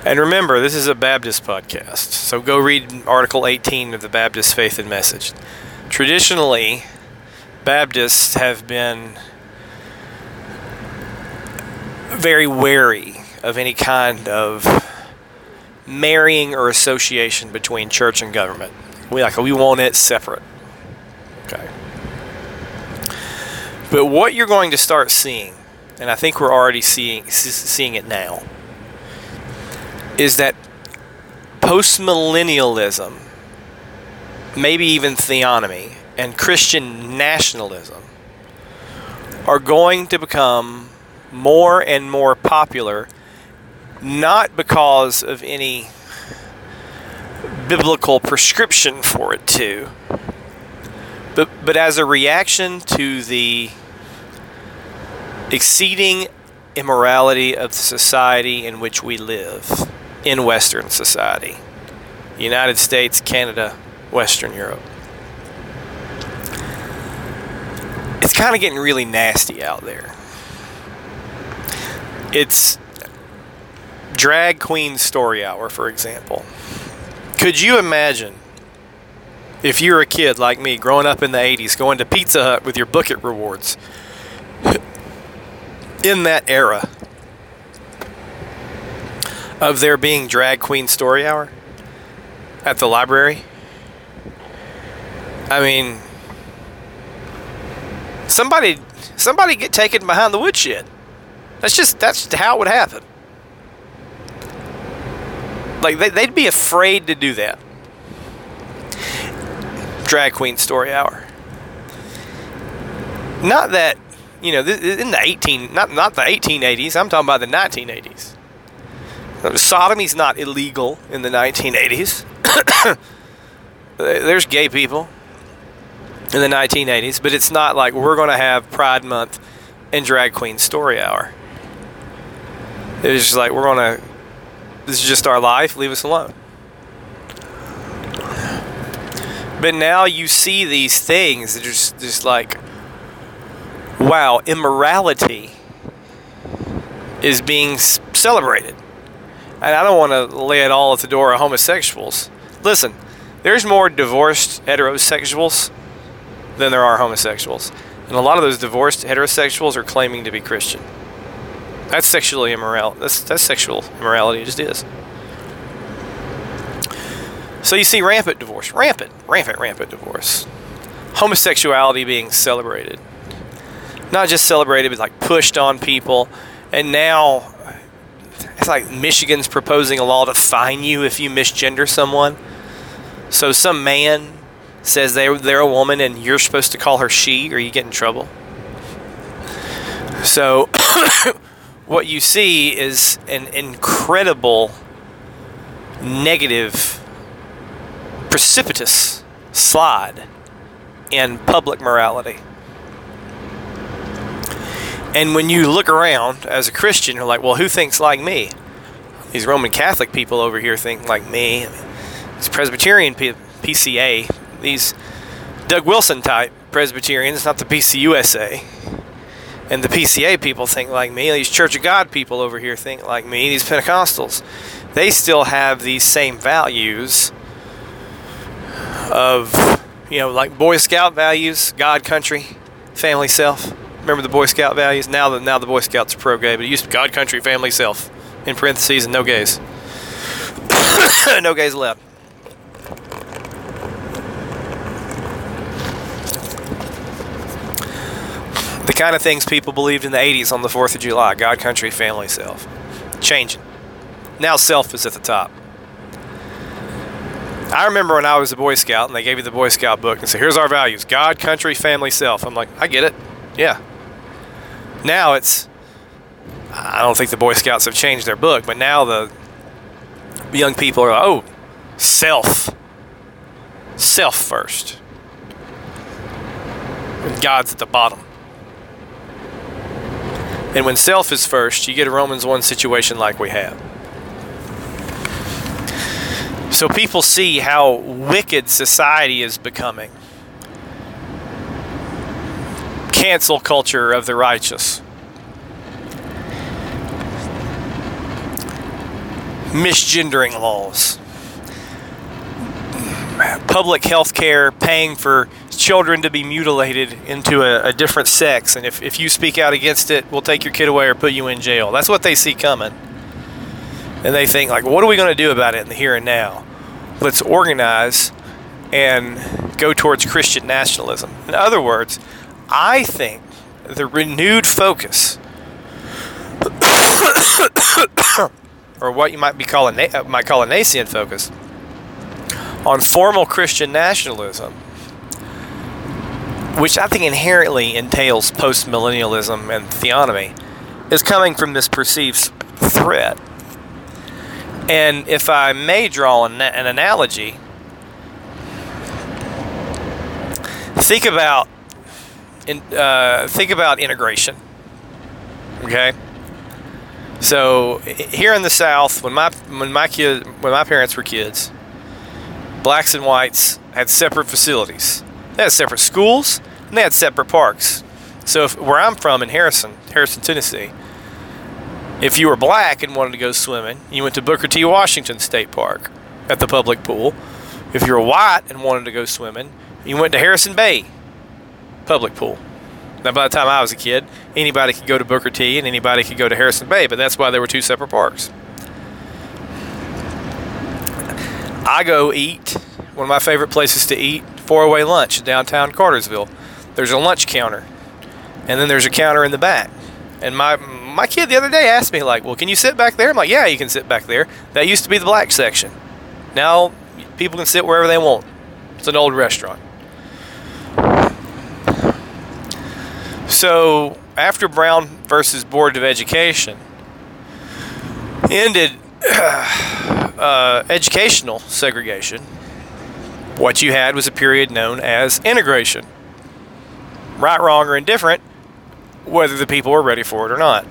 And remember, this is a Baptist podcast, so go read Article eighteen of the Baptist Faith and Message. Traditionally, Baptists have been very wary of any kind of marrying or association between church and government. We like we want it separate. Okay. But what you're going to start seeing, and I think we're already seeing seeing it now, is that postmillennialism, maybe even theonomy, and Christian nationalism are going to become more and more popular, not because of any biblical prescription for it to, But, but as a reaction to the exceeding immorality of the society in which we live, in Western society, United States, Canada, Western Europe. It's kind of getting really nasty out there. It's drag queen story hour, for example. Could you imagine if you're a kid like me, growing up in the eighties, going to Pizza Hut with your bucket rewards in that era of there being drag queen story hour at the library? I mean, somebody somebody get taken behind the woodshed. That's just that's how it would happen. Like they, they'd be afraid to do that. Drag queen story hour. Not that, you know, in the eighteen, not not the eighteen eighties. I'm talking about the nineteen eighties. Sodomy's not illegal in the nineteen eighties. There's gay people in the nineteen eighties, but it's not like we're going to have Pride Month and drag queen story hour. It's just like we're going to. This is just our life. Leave us alone. But now you see these things that are just, just like, wow, immorality is being celebrated. And I don't want to lay it all at the door of homosexuals. Listen, there's more divorced heterosexuals than there are homosexuals. And a lot of those divorced heterosexuals are claiming to be Christian. That's sexually immoral. That's, that's sexual immorality. It just is. So you see rampant divorce, rampant, rampant, rampant divorce. Homosexuality being celebrated. Not just celebrated, but like pushed on people. And now, it's like Michigan's proposing a law to fine you if you misgender someone. So some man says they're, they're a woman and you're supposed to call her she or you get in trouble. So what you see is an incredible negative precipitous slide in public morality. And when you look around as a Christian, you're like, well, who thinks like me? These Roman Catholic people over here think like me. These Presbyterian P- PCA, these Doug Wilson type Presbyterians, not the P C U S A. And the P C A people think like me. These Church of God people over here think like me. These Pentecostals, they still have these same values of, you know, like Boy Scout values, God, country, family, self. Remember the Boy Scout values? Now the, now the Boy Scouts are pro-gay, but it used to be God, country, family, self, in parentheses, and no gays. No gays allowed. The kind of things people believed in the eighties on the fourth of July. God, country, family, self. Changing. Now self is at the top. I remember when I was a Boy Scout and they gave you the Boy Scout book and said, here's our values. God, country, family, self. I'm like, I get it. Yeah. Now it's... I don't think the Boy Scouts have changed their book, but now the young people are like, oh, self. Self first. And God's at the bottom. And when self is first, you get a Romans one situation like we have. So people see how wicked society is becoming. Cancel culture of the righteous. Misgendering laws. Public health care, paying for children to be mutilated into a, a different sex. And if, if you speak out against it, we'll take your kid away or put you in jail. That's what they see coming. And they think, like, what are we going to do about it in the here and now? Let's organize and go towards Christian nationalism. In other words, I think the renewed focus, or what you might be calling might call a nascent focus, on formal Christian nationalism, which I think inherently entails postmillennialism and theonomy, is coming from this perceived threat. And if I may draw an, an analogy, think about in, uh, think about integration. Okay. So here in the South, when my when my kid when my parents were kids, blacks and whites had separate facilities. They had separate schools, and they had separate parks. So if, where I'm from in Harrison, Harrison, Tennessee, if you were black and wanted to go swimming, you went to Booker T. Washington State Park at the public pool. If you were white and wanted to go swimming, you went to Harrison Bay public pool. Now, by the time I was a kid, anybody could go to Booker T and anybody could go to Harrison Bay, but that's why there were two separate parks. I go eat, one of my favorite places to eat, four-way lunch downtown Cartersville. There's a lunch counter, and then there's a counter in the back. And my my kid the other day asked me, like, well, can you sit back there? I'm like, yeah, you can sit back there. That used to be the black section. Now people can sit wherever they want. It's an old restaurant. So after Brown versus Board of Education ended uh, educational segregation, what you had was a period known as integration. Right, wrong, or indifferent, whether the people were ready for it or not.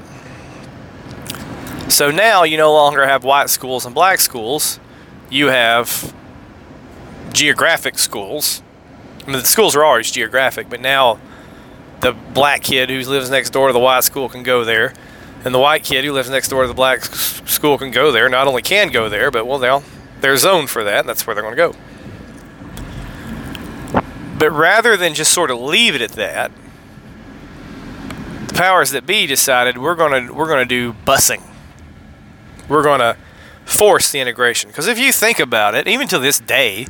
So now you no longer have white schools and black schools. You have geographic schools. I mean, the schools are always geographic, but now the black kid who lives next door to the white school can go there, and the white kid who lives next door to the black school can go there. Not only can go there, but, well, now they're zoned for that, and that's where they're going to go. But rather than just sort of leave it at that, the powers that be decided we're going to we're going to do busing. We're going to force the integration. Because if you think about it, even to this day,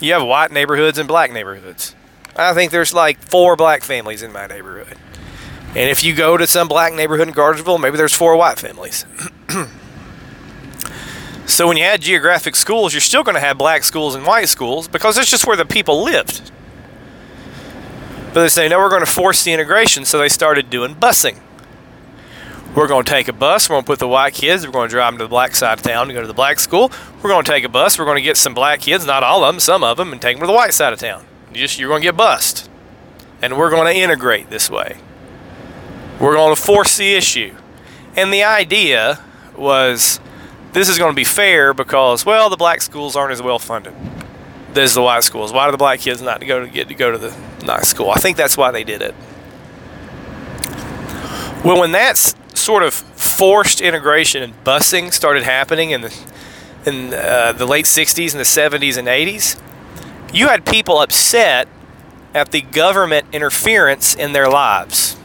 you have white neighborhoods and black neighborhoods. I think there's like four black families in my neighborhood. And if you go to some black neighborhood in Cartersville, maybe there's four white families. So when you had geographic schools, you're still going to have black schools and white schools because that's just where the people lived. But they say, no, we're going to force the integration, so they started doing busing. We're going to take a bus. We're going to put the white kids. We're going to drive them to the black side of town to go to the black school. We're going to take a bus. We're going to get some black kids, not all of them, some of them, and take them to the white side of town. You just, you're going to get bussed. And we're going to integrate this way. We're going to force the issue. And the idea was, this is going to be fair because, well, the black schools aren't as well funded as the white schools. Why do the black kids not go to get to go to the nice school? I think that's why they did it. Well, when that sort of forced integration and busing started happening in the in uh, the late sixties and the seventies and eighties, you had people upset at the government interference in their lives,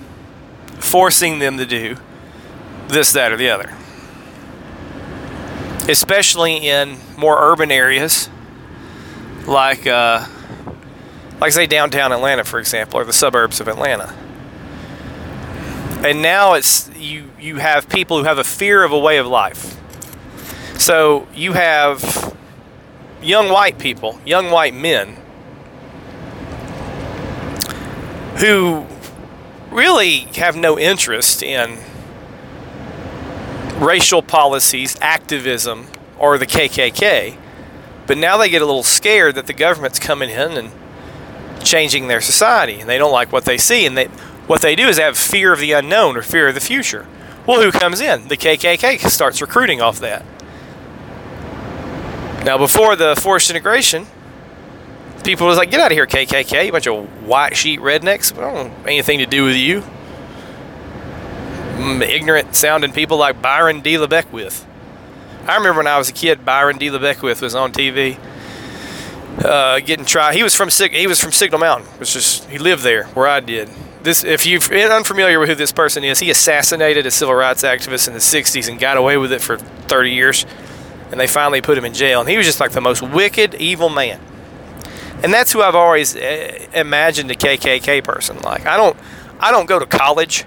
forcing them to do this, that, or the other. especially in more urban areas, like uh, like say downtown Atlanta, for example, or the suburbs of Atlanta. And now it's you you have people who have a fear of a way of life. So you have young white people, young white men, who really have no interest in racial policies, activism, or the K K K, but now they get a little scared that the government's coming in and changing their society, and they don't like what they see, and they what they do is they have fear of the unknown or fear of the future. Well, who comes in? The K K K starts recruiting off that. Now, before the forced integration, people was like, get out of here, K K K, you bunch of white sheet rednecks. We don't have anything to do with you. Ignorant-sounding people like Byron D. LeBeckwith. I remember when I was a kid, Byron D. LeBeckwith was on T V, uh, getting tried. He was from Sig- he was from Signal Mountain, which is he lived there where I did. This, if you're unfamiliar with who this person is, he assassinated a civil rights activist in the sixties and got away with it for thirty years, and they finally put him in jail. And he was just like the most wicked, evil man. And that's who I've always imagined a K K K person like. I don't, I don't go to college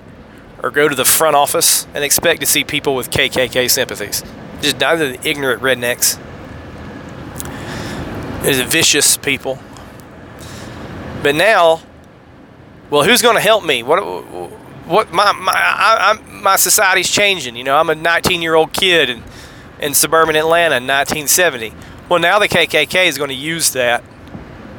or go to the front office and expect to see people with K K K sympathies. Just not the ignorant rednecks. There's vicious people. But now, well, who's going to help me? What? What? My my I, I, my society's changing. You know, I'm a nineteen-year-old kid in, in suburban Atlanta in nineteen seventy. Well, now the K K K is going to use that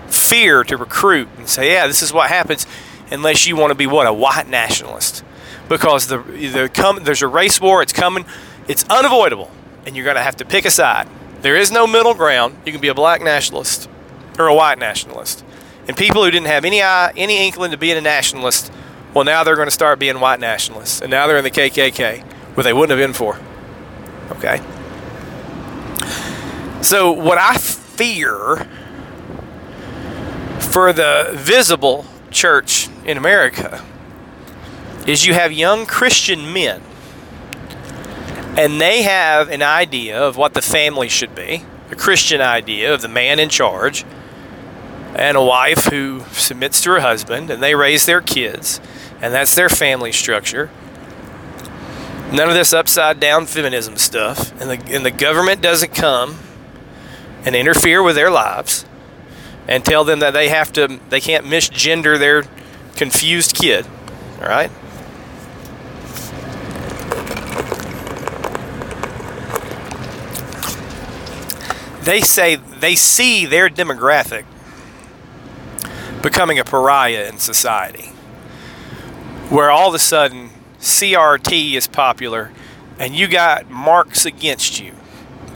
fear to recruit and say, yeah, this is what happens unless you want to be what, a white nationalist, because the, the come, there's a race war, it's coming, it's unavoidable, and you're going to have to pick a side. There is no middle ground. You can be a black nationalist or a white nationalist, and people who didn't have any eye, any inkling to being a nationalist, well, now they're going to start being white nationalists, and now they're in the K K K, where they wouldn't have been for. Okay, so what I fear for the visible church in America is you have young Christian men, and they have an idea of what the family should be, a Christian idea of the man in charge and a wife who submits to her husband, and they raise their kids, and that's their family structure. None of this upside down feminism stuff, and the, and the government doesn't come and interfere with their lives and tell them that they have to, they can't misgender their confused kid, all right? They say, they see their demographic becoming a pariah in society, where all of a sudden C R T is popular and you got marks against you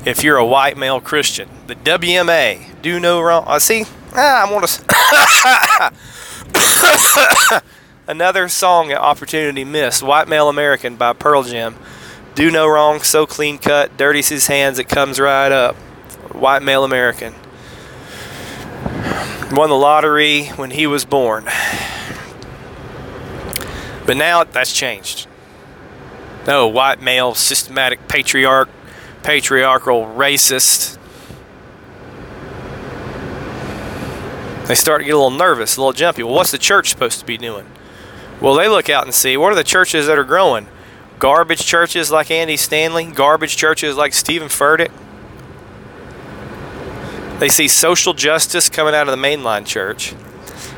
if you're a white male Christian. The W M A, do no wrong. I see. Ah, I want to. Another song at opportunity missed. White Male American by Pearl Jam. Do no wrong, so clean cut, dirties his hands, it comes right up. White Male American. Won the lottery when he was born. But now that's changed. No, white male, systematic patriarch, patriarchal racist. They start to get a little nervous, a little jumpy. Well, what's the church supposed to be doing? Well, they look out and see, what are the churches that are growing? Garbage churches like Andy Stanley, garbage churches like Stephen Furtick. They see social justice coming out of the mainline church,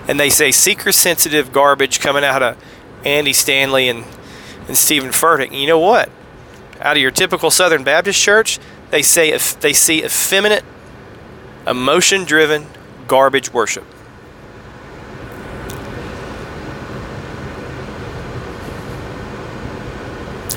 and they say seeker-sensitive garbage coming out of Andy Stanley and, and Stephen Furtick. And you know what? Out of your typical Southern Baptist church, they say if they see effeminate, emotion-driven garbage worship.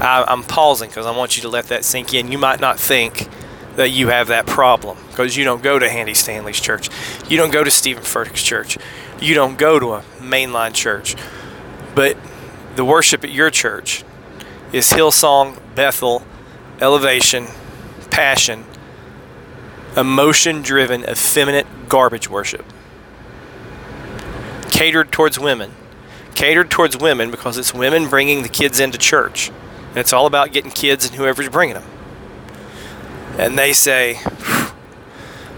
I, I'm pausing because I want you to let that sink in. You might not think that you have that problem because you don't go to Andy Stanley's church. You don't go to Stephen Furtick's church. You don't go to a mainline church. But the worship at your church is Hillsong, Bethel, Elevation, Passion, emotion-driven, effeminate garbage worship. Catered towards women. Catered towards women because it's women bringing the kids into church. And it's all about getting kids and whoever's bringing them. and they say,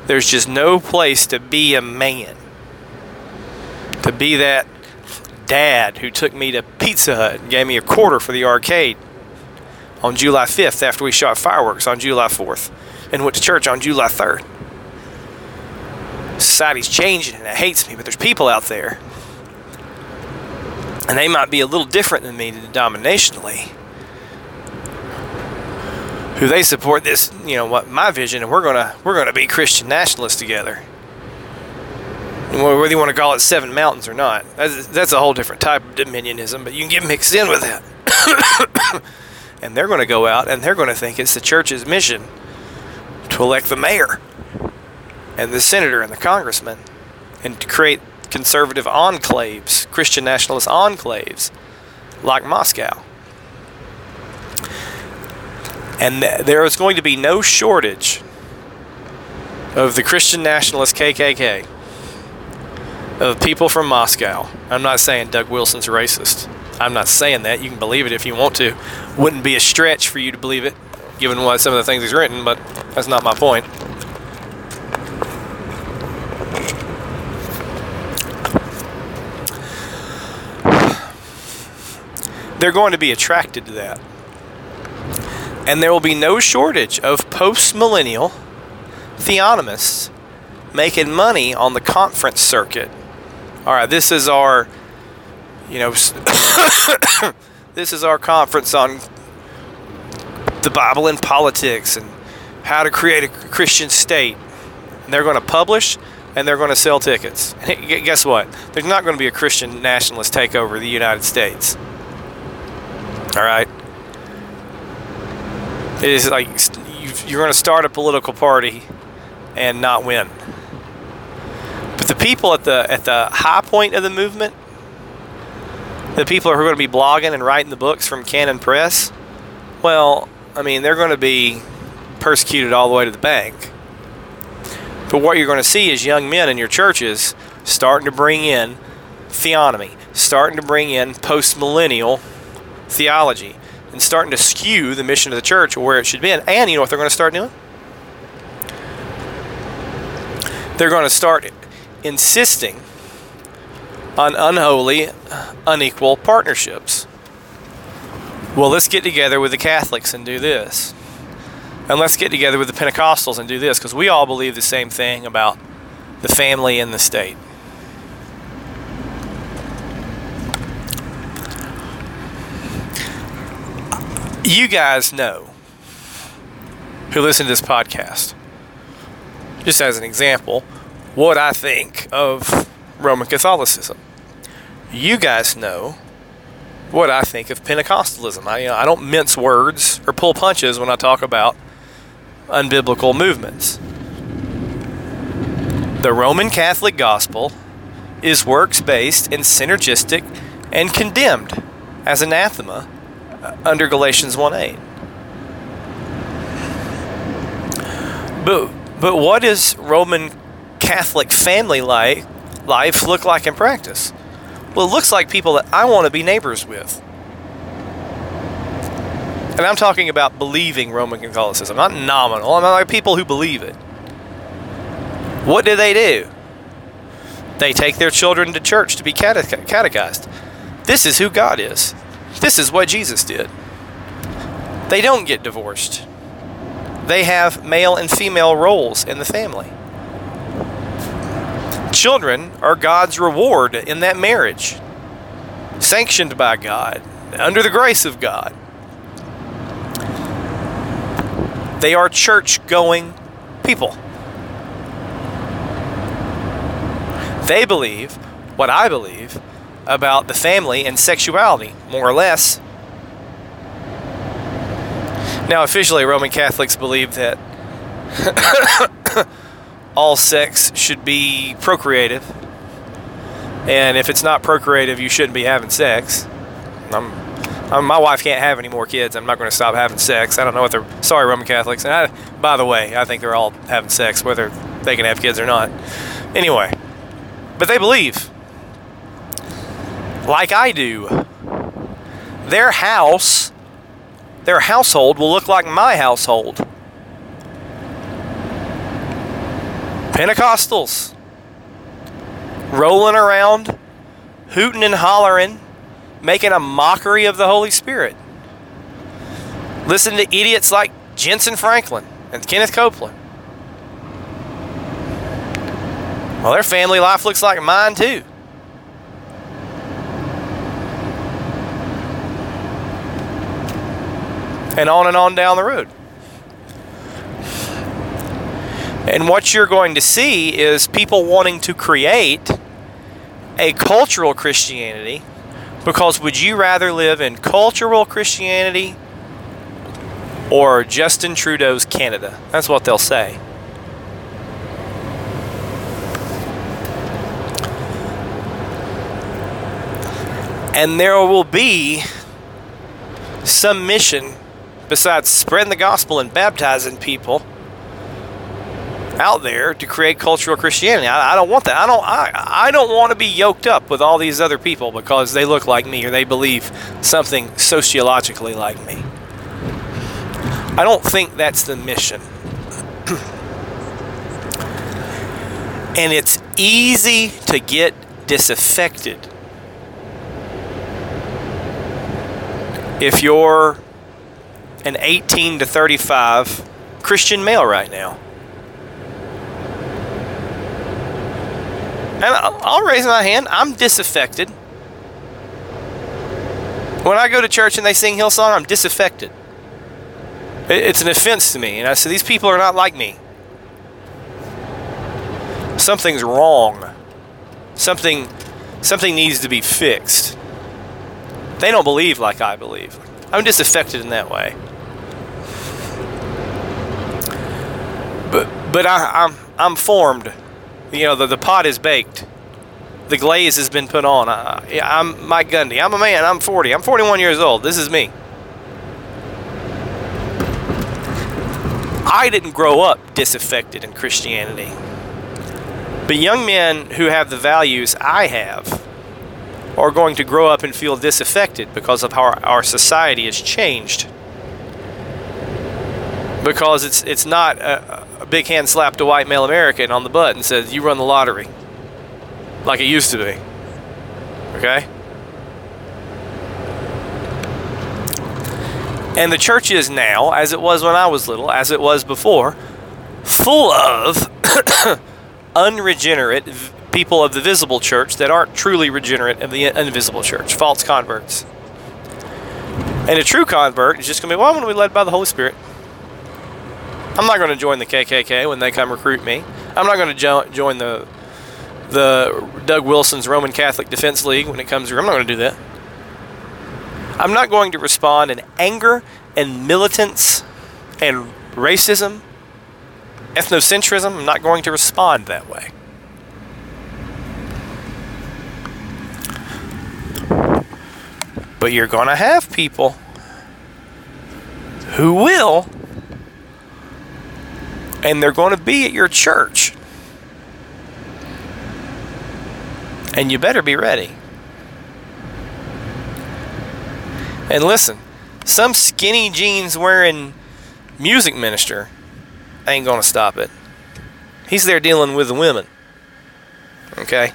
there's just no place to be a man, to be that dad who took me to Pizza Hut and gave me a quarter for the arcade on July fifth after we shot fireworks on July fourth and went to church on July third. Society's changing and it hates me, but there's people out there, and they might be a little different than me denominationally, who they support this, you know, what my vision, and we're gonna we're gonna be Christian nationalists together. Whether you want to call it Seven Mountains or not, that's, that's a whole different type of dominionism, but you can get mixed in with that. And they're going to go out and they're going to think it's the church's mission to elect the mayor and the senator and the congressman and to create conservative enclaves, Christian nationalist enclaves, like Moscow. And th- there is going to be no shortage of the Christian nationalist K K K, of people from Moscow. I'm not saying Doug Wilson's racist. I'm not saying that. You can believe it if you want to. Wouldn't be a stretch for you to believe it, given what some of the things he's written, but that's not my point. They're going to be attracted to that. And there will be no shortage of postmillennial theonomists making money on the conference circuit. All right, this is our, you know, this is our conference on the Bible and politics and how to create a Christian state. And they're going to publish and they're going to sell tickets. And guess what? There's not going to be a Christian nationalist takeover of the United States. All right? It is like you're going to start a political party and not win. But the people at the at the high point of the movement, the people who are going to be blogging and writing the books from Canon Press, well, I mean, they're going to be persecuted all the way to the bank. But what you're going to see is young men in your churches starting to bring in theonomy, starting to bring in post-millennial theology, and starting to skew the mission of the church where it should be. And you know what they're going to start doing? They're going to start insisting on unholy, unequal partnerships. Well, let's get together with the Catholics and do this. And let's get together with the Pentecostals and do this, because we all believe the same thing about the family and the state. You guys know, who listen to this podcast, just as an example, what I think of Roman Catholicism. You guys know what I think of Pentecostalism. I, you know, I don't mince words or pull punches when I talk about unbiblical movements. The Roman Catholic gospel is works-based and synergistic and condemned as anathema under Galatians one eight. But But what does Roman Catholic family life look like in practice? Well, it looks like people that I want to be neighbors with. And I'm talking about believing Roman Catholicism, not nominal. I'm not like people who believe it. What do they do? They take their children to church to be cate- catechized. This is who God is. This is what Jesus did. They don't get divorced. They have male and female roles in the family. Children are God's reward in that marriage, sanctioned by God, under the grace of God. They are church-going people. They believe what I believe about the family and sexuality, more or less. Now, officially, Roman Catholics believe that all sex should be procreative. And if it's not procreative, you shouldn't be having sex. I'm, I'm, my wife can't have any more kids. I'm not going to stop having sex. I don't know what they're... Sorry, Roman Catholics. And I, by the way, I think they're all having sex, whether they can have kids or not. Anyway. But they believe, like I do, their house... Their household will look like my household. Pentecostals rolling around, hooting and hollering, making a mockery of the Holy Spirit. Listen to idiots like Jensen Franklin and Kenneth Copeland. Well, their family life looks like mine too. And on and on down the road. And what you're going to see is people wanting to create a cultural Christianity, because would you rather live in cultural Christianity or Justin Trudeau's Canada? That's what they'll say. And there will be some mission besides spreading the gospel and baptizing people out there to create cultural Christianity. I, I don't want that. I don't. I, I don't want to be yoked up with all these other people because they look like me or they believe something sociologically like me. I don't think that's the mission. And it's easy to get disaffected if you're an eighteen to thirty-five Christian male right now. And I'll raise my hand. I'm disaffected. When I go to church and they sing Hillsong, I'm disaffected. It's an offense to me. And I say, these people are not like me. Something's wrong. Something, something needs to be fixed. They don't believe like I believe. I'm disaffected in that way. But but I, I'm I'm formed. You know, the, the pot is baked. The glaze has been put on. I, I'm Mike Gundy. I'm a man. I'm forty. I'm forty-one years old. This is me. I didn't grow up disaffected in Christianity. But young men who have the values I have are going to grow up and feel disaffected because of how our, our society has changed. Because it's it's not a, a big hand slap to white male American on the butt and says, you run the lottery, like it used to be. Okay? And the church is now, as it was when I was little, as it was before, full of unregenerate people of the visible church that aren't truly regenerate of the invisible church, false converts. And a true convert is just going to be, well, I'm going to be led by the Holy Spirit. I'm not going to join the K K K when they come recruit me. I'm not going to jo- join the the Doug Wilson's Roman Catholic Defense League when it comes to. I'm not going to do that. I'm not going to respond in anger and militance and racism, ethnocentrism. I'm not going to respond that way. But you're going to have people who will, and they're going to be at your church. And you better be ready. And listen, some skinny jeans wearing music minister ain't going to stop it. He's there dealing with the women. Okay?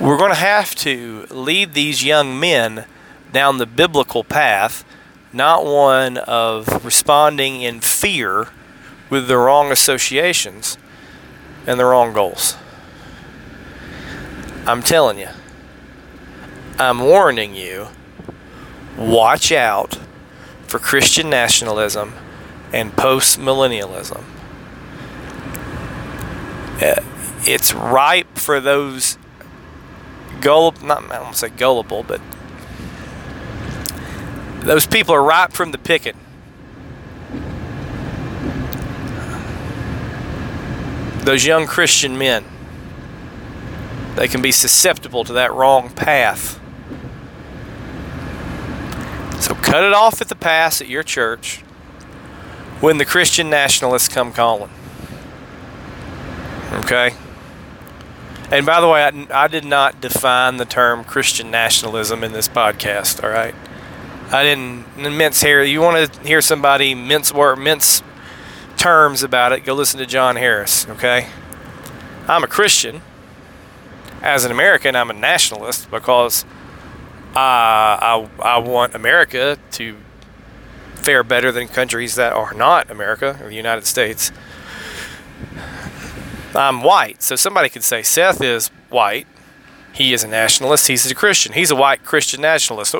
We're going to have to lead these young men down the biblical path, not one of responding in fear with the wrong associations and the wrong goals. I'm telling you. I'm warning you. Watch out for Christian nationalism and postmillennialism. It's ripe for those gullible, not I don't want to say gullible, but those people are ripe from the picking. Those young Christian men, they can be susceptible to that wrong path. So cut it off at the pass at your church when the Christian nationalists come calling. Okay? And by the way, I, I did not define the term Christian nationalism in this podcast, all right? I didn't mince here. You want to hear somebody mince word, mince terms about it, go listen to John Harris, okay? I'm a Christian. As an American, I'm a nationalist because uh, I, I want America to fare better than countries that are not America or the United States. I'm white, so somebody could say Seth is white. He is a nationalist. He's a Christian. He's a white Christian nationalist. Ooh,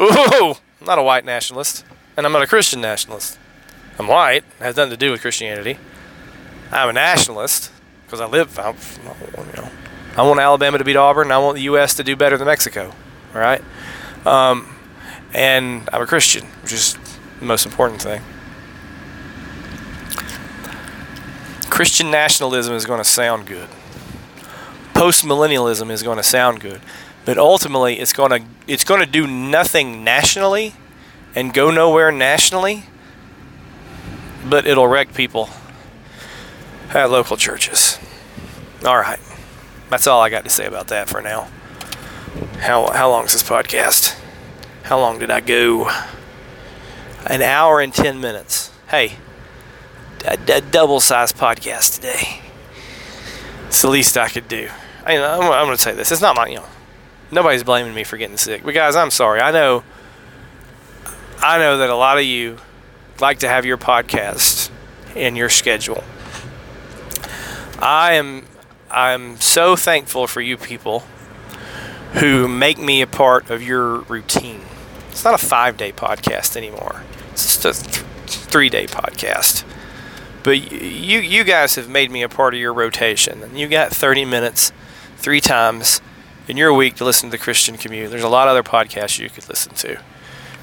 I'm not a white nationalist, and I'm not a Christian nationalist. I'm white. It has nothing to do with Christianity. I'm a nationalist because I live. I'm, you know, I want Alabama to beat Auburn. And I want the U S to do better than Mexico. All right, um, and I'm a Christian, which is the most important thing. Christian nationalism is going to sound good. Postmillennialism is going to sound good, but ultimately it's going to it's going to do nothing nationally and go nowhere nationally. But it'll wreck people at local churches. All right, that's all I got to say about that for now. How how long is this podcast? How long did I go? An hour and ten minutes. Hey, a, a double-sized podcast today. It's the least I could do. I mean, I'm, I'm going to say this. It's not my, you know, nobody's blaming me for getting sick. But guys, I'm sorry. I know, I know that a lot of you like to have your podcast in your schedule. I am I'm so thankful for you people who make me a part of your routine. It's not a five-day podcast anymore. It's just a th- three-day podcast. But you you guys have made me a part of your rotation. And you got thirty minutes three times in your week to listen to the Christian Commute. There's a lot of other podcasts you could listen to.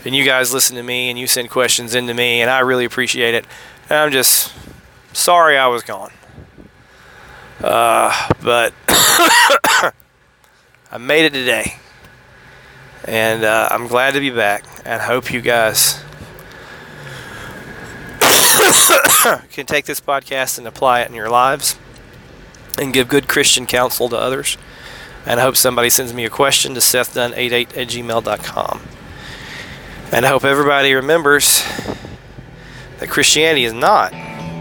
And you guys listen to me, and you send questions into me, and I really appreciate it. And I'm just sorry I was gone. Uh, but I made it today. And uh, I'm glad to be back. And I hope you guys can take this podcast and apply it in your lives and give good Christian counsel to others. And I hope somebody sends me a question to seth dunn eighty-eight at gmail dot com. And I hope everybody remembers that Christianity is not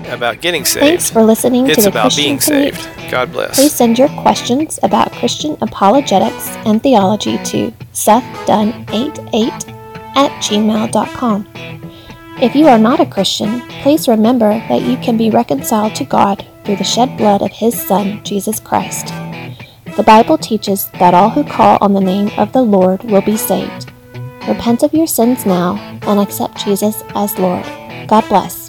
about getting saved. Thanks for listening it's to the about Christian being Commute. Saved. God bless. Please send your questions about Christian apologetics and theology to seth dunn eighty-eight at gmail dot com. If you are not a Christian, please remember that you can be reconciled to God through the shed blood of His Son, Jesus Christ. The Bible teaches that all who call on the name of the Lord will be saved. Repent of your sins now and accept Jesus as Lord. God bless.